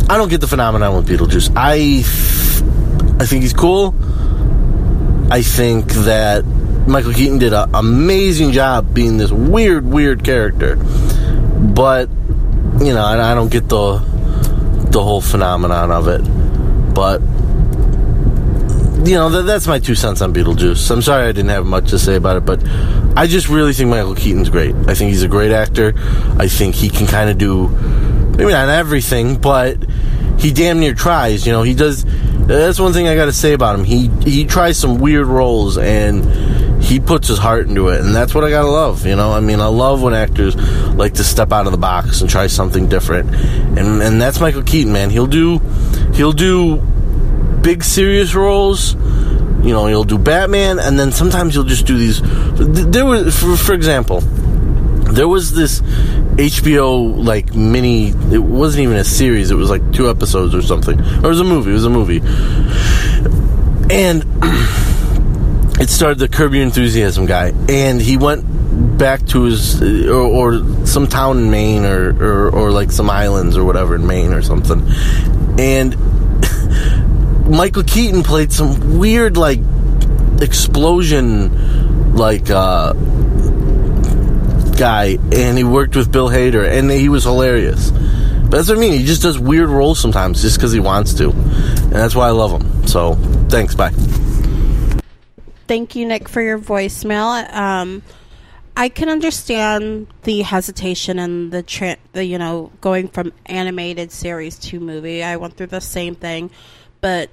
I don't get the phenomenon with Beetlejuice. I, I think he's cool. I think that Michael Keaton did an amazing job being this weird, weird character. But, you know, I, I don't get the, the whole phenomenon of it. But, you know, that, that's my two cents on Beetlejuice. I'm sorry I didn't have much to say about it, but I just really think Michael Keaton's great. I think he's a great actor. I think he can kind of do, maybe not everything, but he damn near tries. You know, he does, that's one thing I got to say about him. He, he tries some weird roles, and he puts his heart into it, and that's what I got to love, you know? I mean, I love when actors like to step out of the box and try something different, and, and that's Michael Keaton, man. He'll do... He'll do big, serious roles. You know, he'll do Batman, and then sometimes he'll just do these. There was, for, for example, there was this H B O, like, mini, it wasn't even a series, it was like two episodes or something. Or it was a movie, it was a movie. And it starred the Curb Your Enthusiasm guy, and he went back to his, or, or some town in Maine, or, or, or like some islands or whatever in Maine or something. And Michael Keaton played some weird, like, explosion, like, uh, guy, and he worked with Bill Hader, and he was hilarious. But that's what I mean, he just does weird roles sometimes, just because he wants to, and that's why I love him. So, thanks, bye. Thank you, Nick, for your voicemail. Um, I can understand the hesitation and the, tra- the, you know, going from animated series to movie. I went through the same thing, but...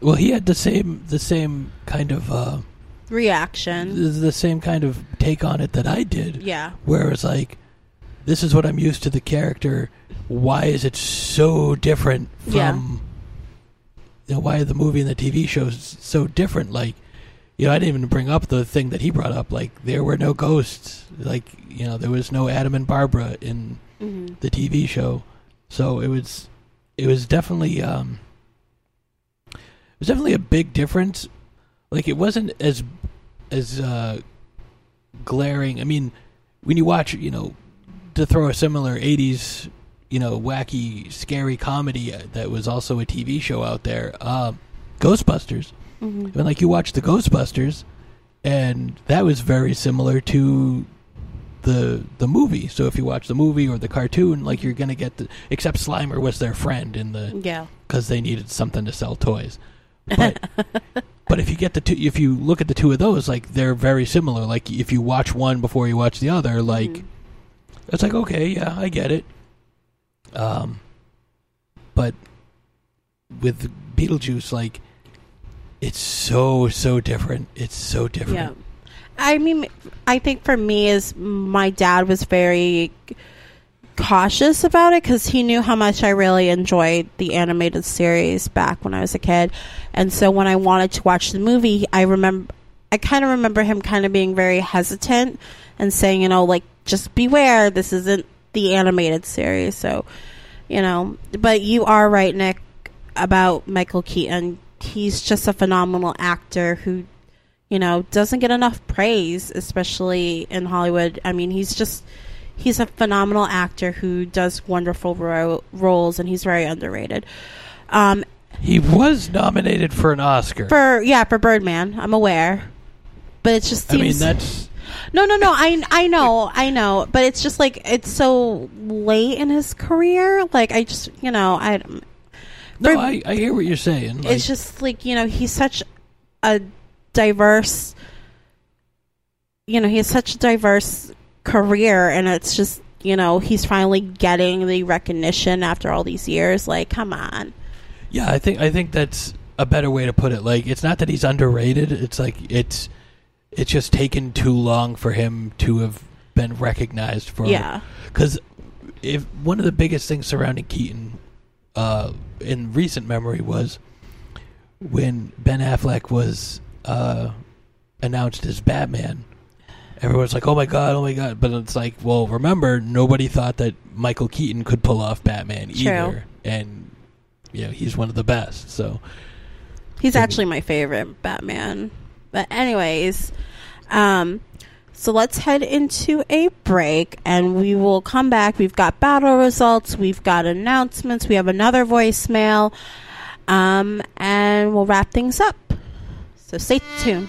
Well, he had the same the same kind of... Uh, reaction. The, the same kind of take on it that I did. Yeah. Where it was like, this is what I'm used to the character. Why is it so different from... Yeah. You know, why are the movie and the T V shows so different? Like, you know, I didn't even bring up the thing that he brought up. Like, there were no ghosts. Like, you know, there was no Adam and Barbara in mm-hmm. the T V show. So it was, it was definitely, um, it was definitely a big difference. Like, it wasn't as, as uh, glaring. I mean, when you watch, you know, to throw a similar eighties, you know, wacky, scary comedy that was also a T V show out there, uh, Ghostbusters. Mm-hmm. And, like, you watch the Ghostbusters, and that was very similar to the the movie. So if you watch the movie or the cartoon, like, you're going to get the... Except Slimer was their friend in the... Yeah. Because they needed something to sell toys. But, but if you get the two, if you look at the two of those, like they're very similar. Like if you watch one before you watch the other, like mm-hmm. it's like okay, yeah, I get it. Um, but with Beetlejuice, like it's so so different. It's so different. Yeah. I mean, I think for me is my dad was very cautious about it because he knew how much I really enjoyed the animated series back when I was a kid. And so when I wanted to watch the movie, I remember, I kind of remember him kind of being very hesitant and saying, you know, like, just beware, this isn't the animated series. So, you know, but you are right, Nick, about Michael Keaton. He's just a phenomenal actor who, you know, doesn't get enough praise, especially in Hollywood. I mean, he's just, he's a phenomenal actor who does wonderful ro- roles, and he's very underrated. Um, he was nominated for an Oscar. For, yeah, for Birdman, I'm aware. But it's just seems... I mean, that's... No, no, no, I, I know, I know. But it's just like, it's so late in his career. Like, I just, you know, I... No, for, I, I hear what you're saying. Like, it's just like, you know, he's such a... diverse, you know, he has such a diverse career, and it's just, you know, he's finally getting the recognition after all these years. Like, come on. Yeah, I think I think that's a better way to put it. Like, it's not that he's underrated. It's like it's it's just taken too long for him to have been recognized for. Yeah. Because if one of the biggest things surrounding Keaton uh, in recent memory was when Ben Affleck was Uh, announced as Batman, everyone's like, oh my god, oh my god. But it's like, well, remember, nobody thought that Michael Keaton could pull off Batman True. either. And, you know, he's one of the best. So he's and, actually my favorite Batman. But anyways, um, so let's head into a break, and we will come back. We've got battle results, we've got announcements, we have another voicemail, um, and we'll wrap things up. So stay tuned.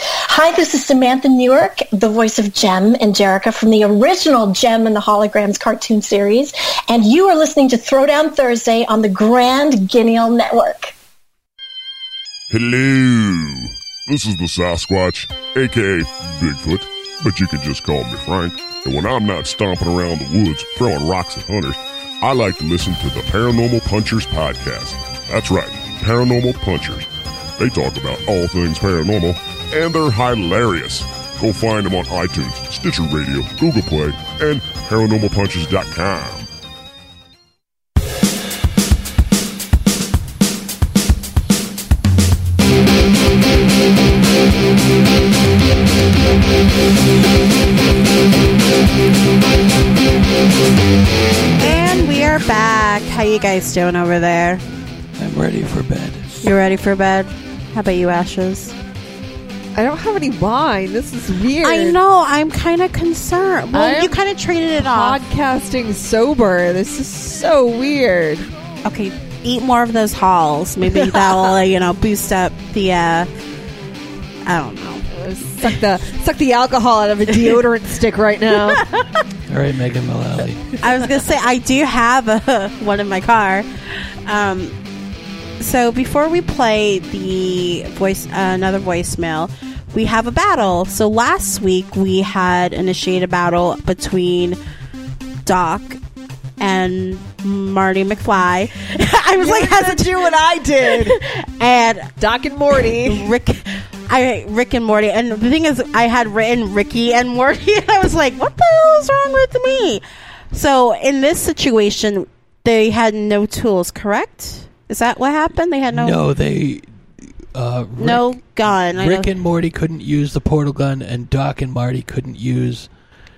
Hi, this is Samantha Newark, the voice of Jem and Jerrica from the original Jem and the Holograms cartoon series, and you are listening to Throwdown Thursday on the Grand Guignol Network. Hello, this is the Sasquatch, a k a. Bigfoot, but you can just call me Frank, and when I'm not stomping around the woods throwing rocks at hunters, I like to listen to the Paranormal Punchers podcast. That's right, Paranormal Punchers. They talk about all things paranormal, and they're hilarious. Go find them on iTunes, Stitcher Radio, Google Play, and paranormal punches dot com. And we are back. How you guys doing over there? I'm ready for bed. You're ready for bed? How about you, Ashes? I don't have any wine. This is weird. I know. I'm kind of concerned. Well, you kind of traded it off. Podcasting sober. This is so weird. Okay, eat more of those halls. Maybe that'll, you know, boost up the, uh, I don't know. Suck the suck the alcohol out of a deodorant stick right now. All right, Megan Mullally. I was going to say, I do have a, one in my car. Um, So before we play the voice, uh, another voicemail, we have a battle. So last week we had initiated a battle between Doc and Marty McFly. I was you like, has to do what I did. And Doc and Morty, Rick, I Rick and Morty. And the thing is, I had written Ricky and Morty, and I was like, what the hell is wrong with me? So in this situation, they had no tools, correct? Is that what happened? They had no. No, they. Uh, Rick, no gun. Rick and Morty couldn't use the portal gun, and Doc and Marty couldn't use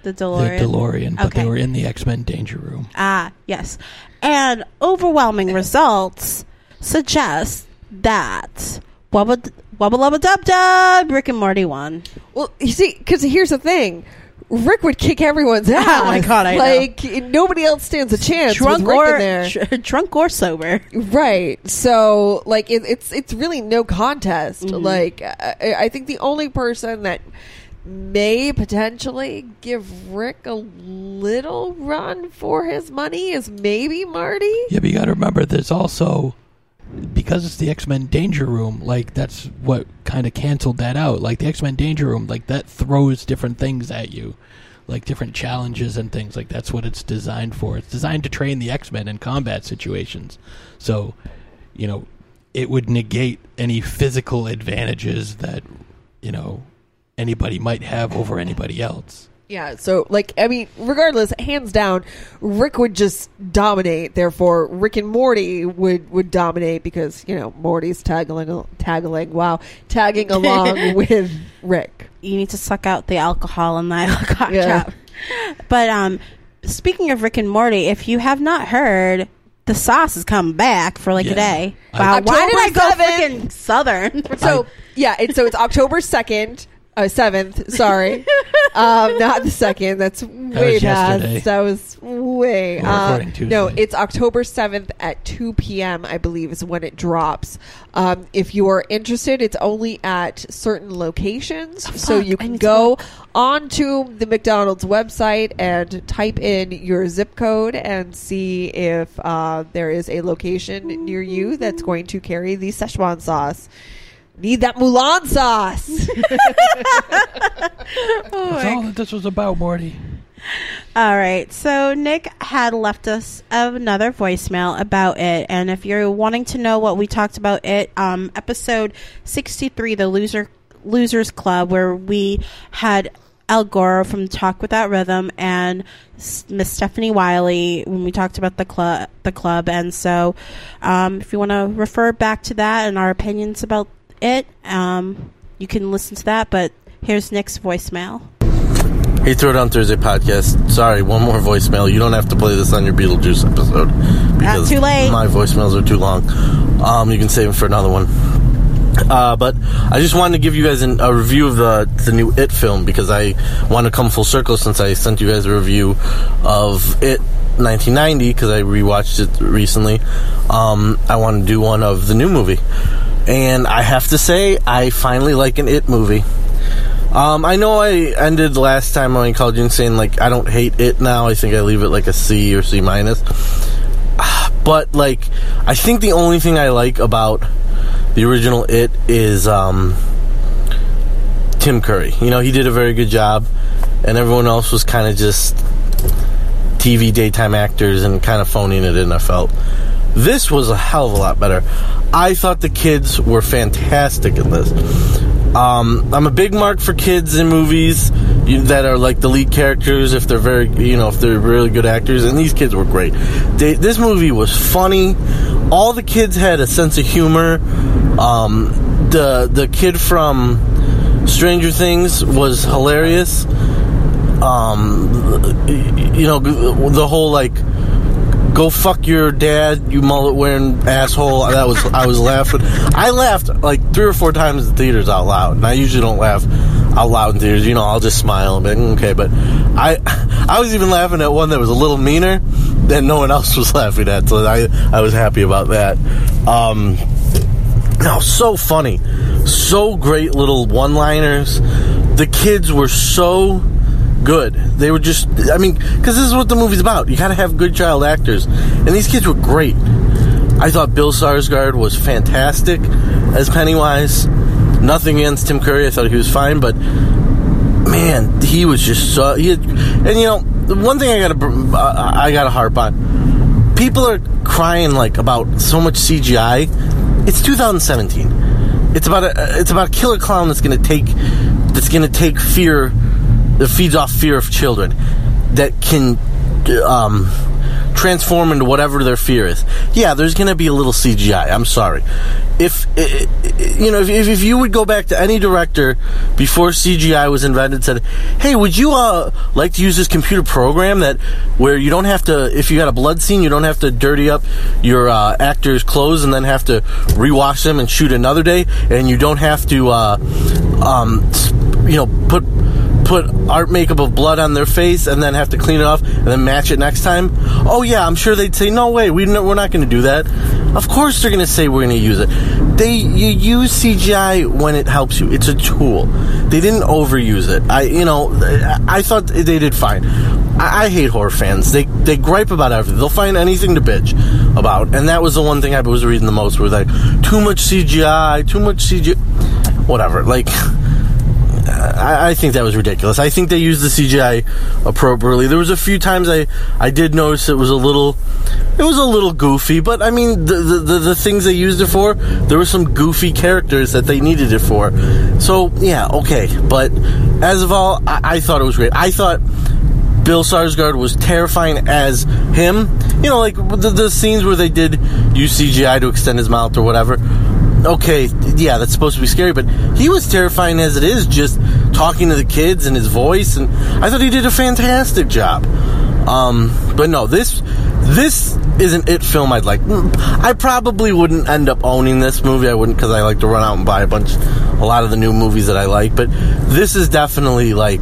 the DeLorean. The DeLorean, but okay. They were in the X-Men Danger Room. Ah, yes. And overwhelming results suggest that Wubba Wubba Lubba Dub Dub, Rick and Morty won. Well, you see, because here's the thing. Rick would kick everyone's ass. Oh my god! I like know. Nobody else stands a chance. Drunk with Rick or in there. Tr- drunk or sober, right? So, like, it, it's it's really no contest. Mm-hmm. Like, I, I think the only person that may potentially give Rick a little run for his money is maybe Marty. Yeah, but you got to remember, there's also, because it's the X-Men Danger Room, like, that's what kind of canceled that out. Like, the X-Men Danger Room, like, that throws different things at you. Like, different challenges and things. Like, that's what it's designed for. It's designed to train the X-Men in combat situations. So, you know, it would negate any physical advantages that, you know, anybody might have over anybody else. Yeah, so, like, I mean, regardless, hands down, Rick would just dominate. Therefore, Rick and Morty would, would dominate because, you know, Morty's tagging, tagging, wow, tagging along with Rick. You need to suck out the alcohol in that alcohol yeah. trap. But um, speaking of Rick and Morty, if you have not heard, the sauce has come back for, like, yeah. a day. Wow, why did I go freaking Southern? So, I, yeah, it, so it's October second. Oh, seventh. Sorry. um, not the second. That's way that past. That was way. Um, no, it's October seventh at two p.m., I believe, is when it drops. Um, if you are interested, it's only at certain locations. Oh, so you can go onto the McDonald's website and type in your zip code and see if uh, there is a location near you that's going to carry the Szechuan sauce. Need that Mulan sauce. Oh, that's all that this was about, Morty. All right. So Nick had left us another voicemail about It. And if you're wanting to know what we talked about It, um, episode sixty-three, the Loser Losers Club, where we had Al Gore from Talk Without Rhythm and Miss Stephanie Wiley when we talked about the club, the club. And so um, if you want to refer back to that and our opinions about It, um, you can listen to that, but here's Nick's voicemail. Hey, Throw It On Thursday podcast. Sorry, one more voicemail. You don't have to play this on your Beetlejuice episode because not too late. My voicemails are too long. Um, you can save them for another one. Uh, but I just wanted to give you guys an, a review of the the new It film because I want to come full circle since I sent you guys a review of It nineteen ninety because I rewatched it recently. Um, I want to do one of the new movie. And I have to say, I finally like an It movie. Um, I know I ended last time when I called you and saying, like, I don't hate It now. I think I leave it like a C or C minus. But, like, I think the only thing I like about the original It is um, Tim Curry. You know, he did a very good job. And everyone else was kind of just T V daytime actors and kind of phoning it in, I felt. This was a hell of a lot better. I thought the kids were fantastic in this. Um, I'm a big mark for kids in movies you, that are like the lead characters if they're very, you know, if they're really good actors. And these kids were great. They, this movie was funny. All the kids had a sense of humor. Um, the the kid from Stranger Things was hilarious. Um, you know, the whole like, go fuck your dad, you mullet-wearing asshole. That was I was laughing. I laughed like three or four times in theaters out loud, and I usually don't laugh out loud in theaters. You know, I'll just smile and be like, okay. But I, I was even laughing at one that was a little meaner than no one else was laughing at, so I, I was happy about that. Um, no, so funny, so great little one-liners. The kids were so good. They were just, I mean, because this is what the movie's about. You gotta have good child actors. And these kids were great. I thought Bill Skarsgård was fantastic as Pennywise. Nothing against Tim Curry. I thought he was fine, but man, he was just so. He had, and you know, one thing I gotta I gotta harp on. People are crying like about so much C G I. It's two thousand seventeen. It's about a it's about a killer clown that's gonna take that's gonna take fear that feeds off fear of children that can um, transform into whatever their fear is. Yeah, there's gonna be a little C G I. I'm sorry. If you know, if if you would go back to any director before C G I was invented, and said, "Hey, would you uh, like to use this computer program that where you don't have to, if you got a blood scene, you don't have to dirty up your uh, actor's clothes and then have to rewash them and shoot another day, and you don't have to, uh, um, you know, put." put art makeup of blood on their face and then have to clean it off and then match it next time." Oh yeah, I'm sure they'd say, "No way, we no, we're not going to do that." Of course they're going to say we're going to use it. They you use C G I when it helps you. It's a tool. They didn't overuse it. I you know I thought they did fine. I, I hate horror fans. They they gripe about everything. They'll find anything to bitch about. And that was the one thing I was reading the most was like too much C G I, too much C G I, whatever. Like. I think that was ridiculous. I think they used the C G I appropriately. There was a few times I, I did notice it was a little it was a little goofy, but I mean the, the the things they used it for, there were some goofy characters that they needed it for. So yeah, okay. But as of all, I, I thought it was great. I thought Bill Skarsgård was terrifying as him. You know, like the, the scenes where they did use C G I to extend his mouth or whatever. Okay, yeah, that's supposed to be scary, but he was terrifying as it is, just talking to the kids and his voice, and I thought he did a fantastic job. Um, but no, this this is an It film I'd like. I probably wouldn't end up owning this movie. I wouldn't, because I like to run out and buy a bunch, a lot of the new movies that I like, but this is definitely, like,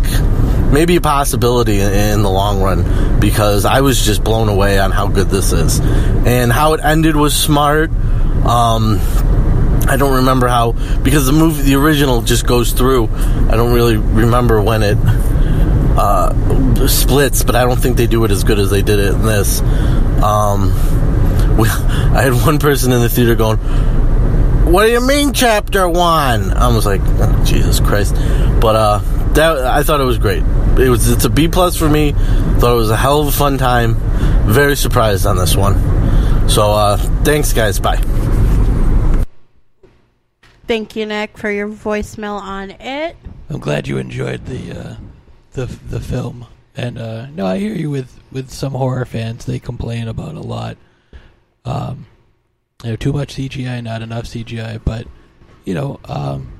maybe a possibility in the long run, because I was just blown away on how good this is. And how it ended was smart. Um... I don't remember how, because the movie, the original just goes through. I don't really remember when it uh, splits, but I don't think they do it as good as they did it in this. Um, we, I had one person in the theater going, "What do you mean, chapter one?" I was like, oh, Jesus Christ. But uh, that I thought it was great. It was It's a B plus for me. Thought it was a hell of a fun time. Very surprised on this one. So uh, thanks, guys. Bye. Thank you, Nick, for your voicemail on It. I'm glad you enjoyed the uh, the the film. And, uh, no, I hear you with, with some horror fans. They complain about a lot. Um, you know, too much C G I, not enough C G I. But, you know, um,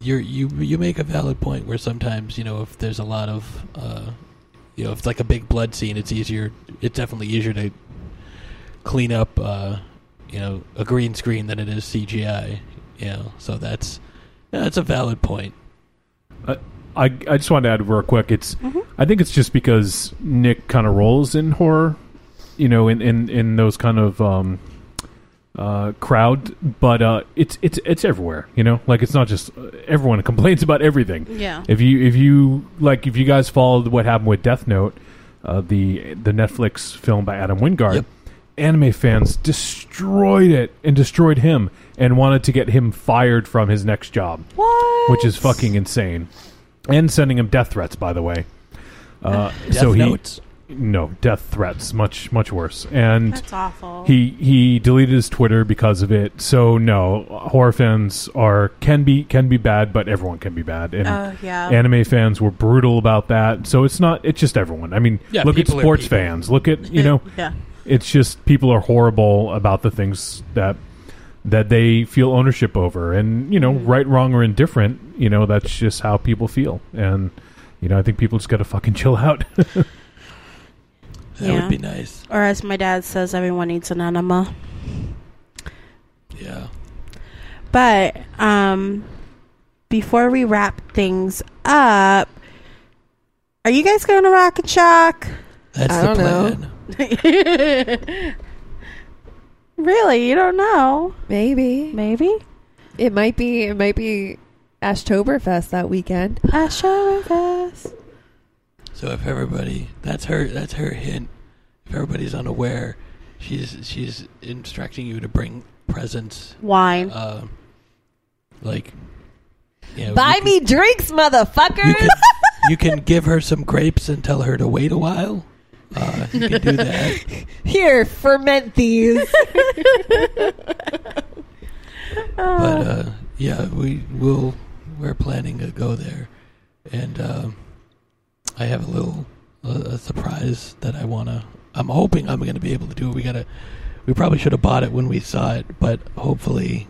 you're, you you make a valid point where sometimes, you know, if there's a lot of, uh, you know, if it's like a big blood scene, it's easier. It's definitely easier to clean up, uh, you know, a green screen than it is C G I. Yeah, you know, so that's yeah, that's a valid point. Uh, I I just wanted to add real quick. It's mm-hmm. I think it's just because Nick kind of rolls in horror, you know, in, in, in those kind of um, uh, crowd. But uh, it's it's it's everywhere, you know. Like it's not just uh, everyone complains about everything. Yeah. If you if you like if you guys followed what happened with Death Note, uh, the the Netflix film by Adam Wingard. Yep. Anime fans destroyed it and destroyed him and wanted to get him fired from his next job. What? Which is fucking insane. And sending him death threats, by the way. Uh, death so he, notes? No, death threats. Much, much worse. And that's awful. He, he deleted his Twitter because of it. So, no, horror fans are can be can be bad, but everyone can be bad. And uh, yeah. Anime fans were brutal about that. So it's not, it's just everyone. I mean, yeah, look at sports fans. Look at, you know. Yeah. It's just people are horrible about the things that that they feel ownership over, and you know, right, wrong, or indifferent. You know, that's just how people feel, and you know, I think people just got to fucking chill out. That yeah. would be nice. Or as my dad says, everyone needs an enema. Yeah. But um, before we wrap things up, are you guys going to Rock and Shock? That's I the don't plan. Know. Really, you don't know? Maybe, maybe it might be. It might be Ashtoberfest that weekend. Ashtoberfest. So if everybody, that's her. That's her hint. If everybody's unaware, She's she's instructing you to bring presents. Wine. Uh, like, you know, buy you me could, drinks, motherfuckers. You can, you can give her some grapes and tell her to wait a while. Uh, you can do that. Here, ferment these. But uh, yeah, we will. We're planning to go there, and uh, I have a little uh, a surprise that I wanna. I'm hoping I'm going to be able to do it. We gotta. We probably should have bought it when we saw it, but hopefully,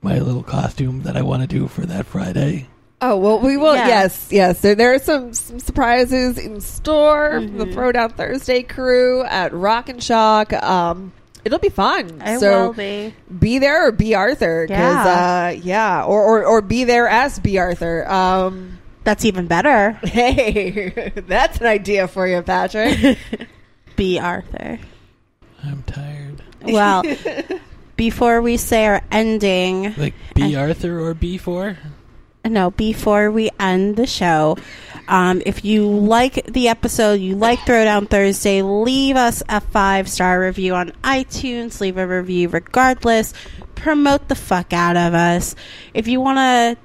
my little costume that I want to do for that Friday. Oh well, we will. Yeah. Yes, yes. There, there are some, some surprises in store. Mm-hmm. The Throwdown Thursday crew at Rock and Shock. Um, it'll be fun. I so will be. Be there or be Arthur. Yeah, uh, yeah. Or, or or be there as B. Arthur. Um, That's even better. Hey, that's an idea for you, Patrick. B. Arthur. I'm tired. Well, before we say our ending. Like B. Arthur or B four? No, before we end the show, um, if you like the episode, you like Throwdown Thursday, leave us a five-star review on iTunes. Leave a review regardless. Promote the fuck out of us. If you want to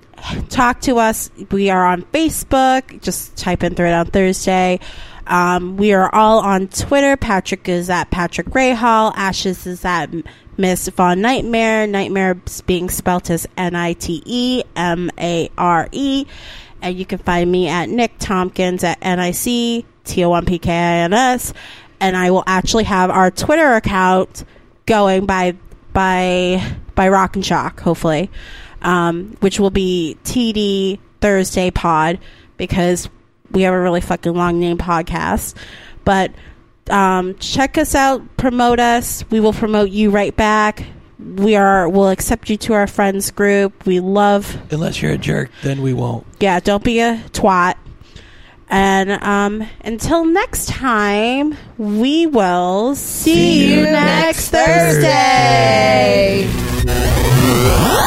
talk to us, we are on Facebook. Just type in Throwdown Thursday. Um, we are all on Twitter. Patrick is at Patrick Grayhall. Ashes is at Miss Vaughn Nightmare. Nightmare being spelt as N I T E M A R E. And you can find me at Nick Tompkins at N I C T O M P K I N S. And I will actually have our Twitter account going by by by Rock and Shock, hopefully. Um, which will be T D Thursday Pod, because we have a really fucking long name podcast. But um, check us out, promote us. We will promote you right back. We are we'll accept you to our friends group. We love unless you're a jerk, then we won't. Yeah, don't be a twat. And um, until next time, we will see, see you next Thursday. Thursday.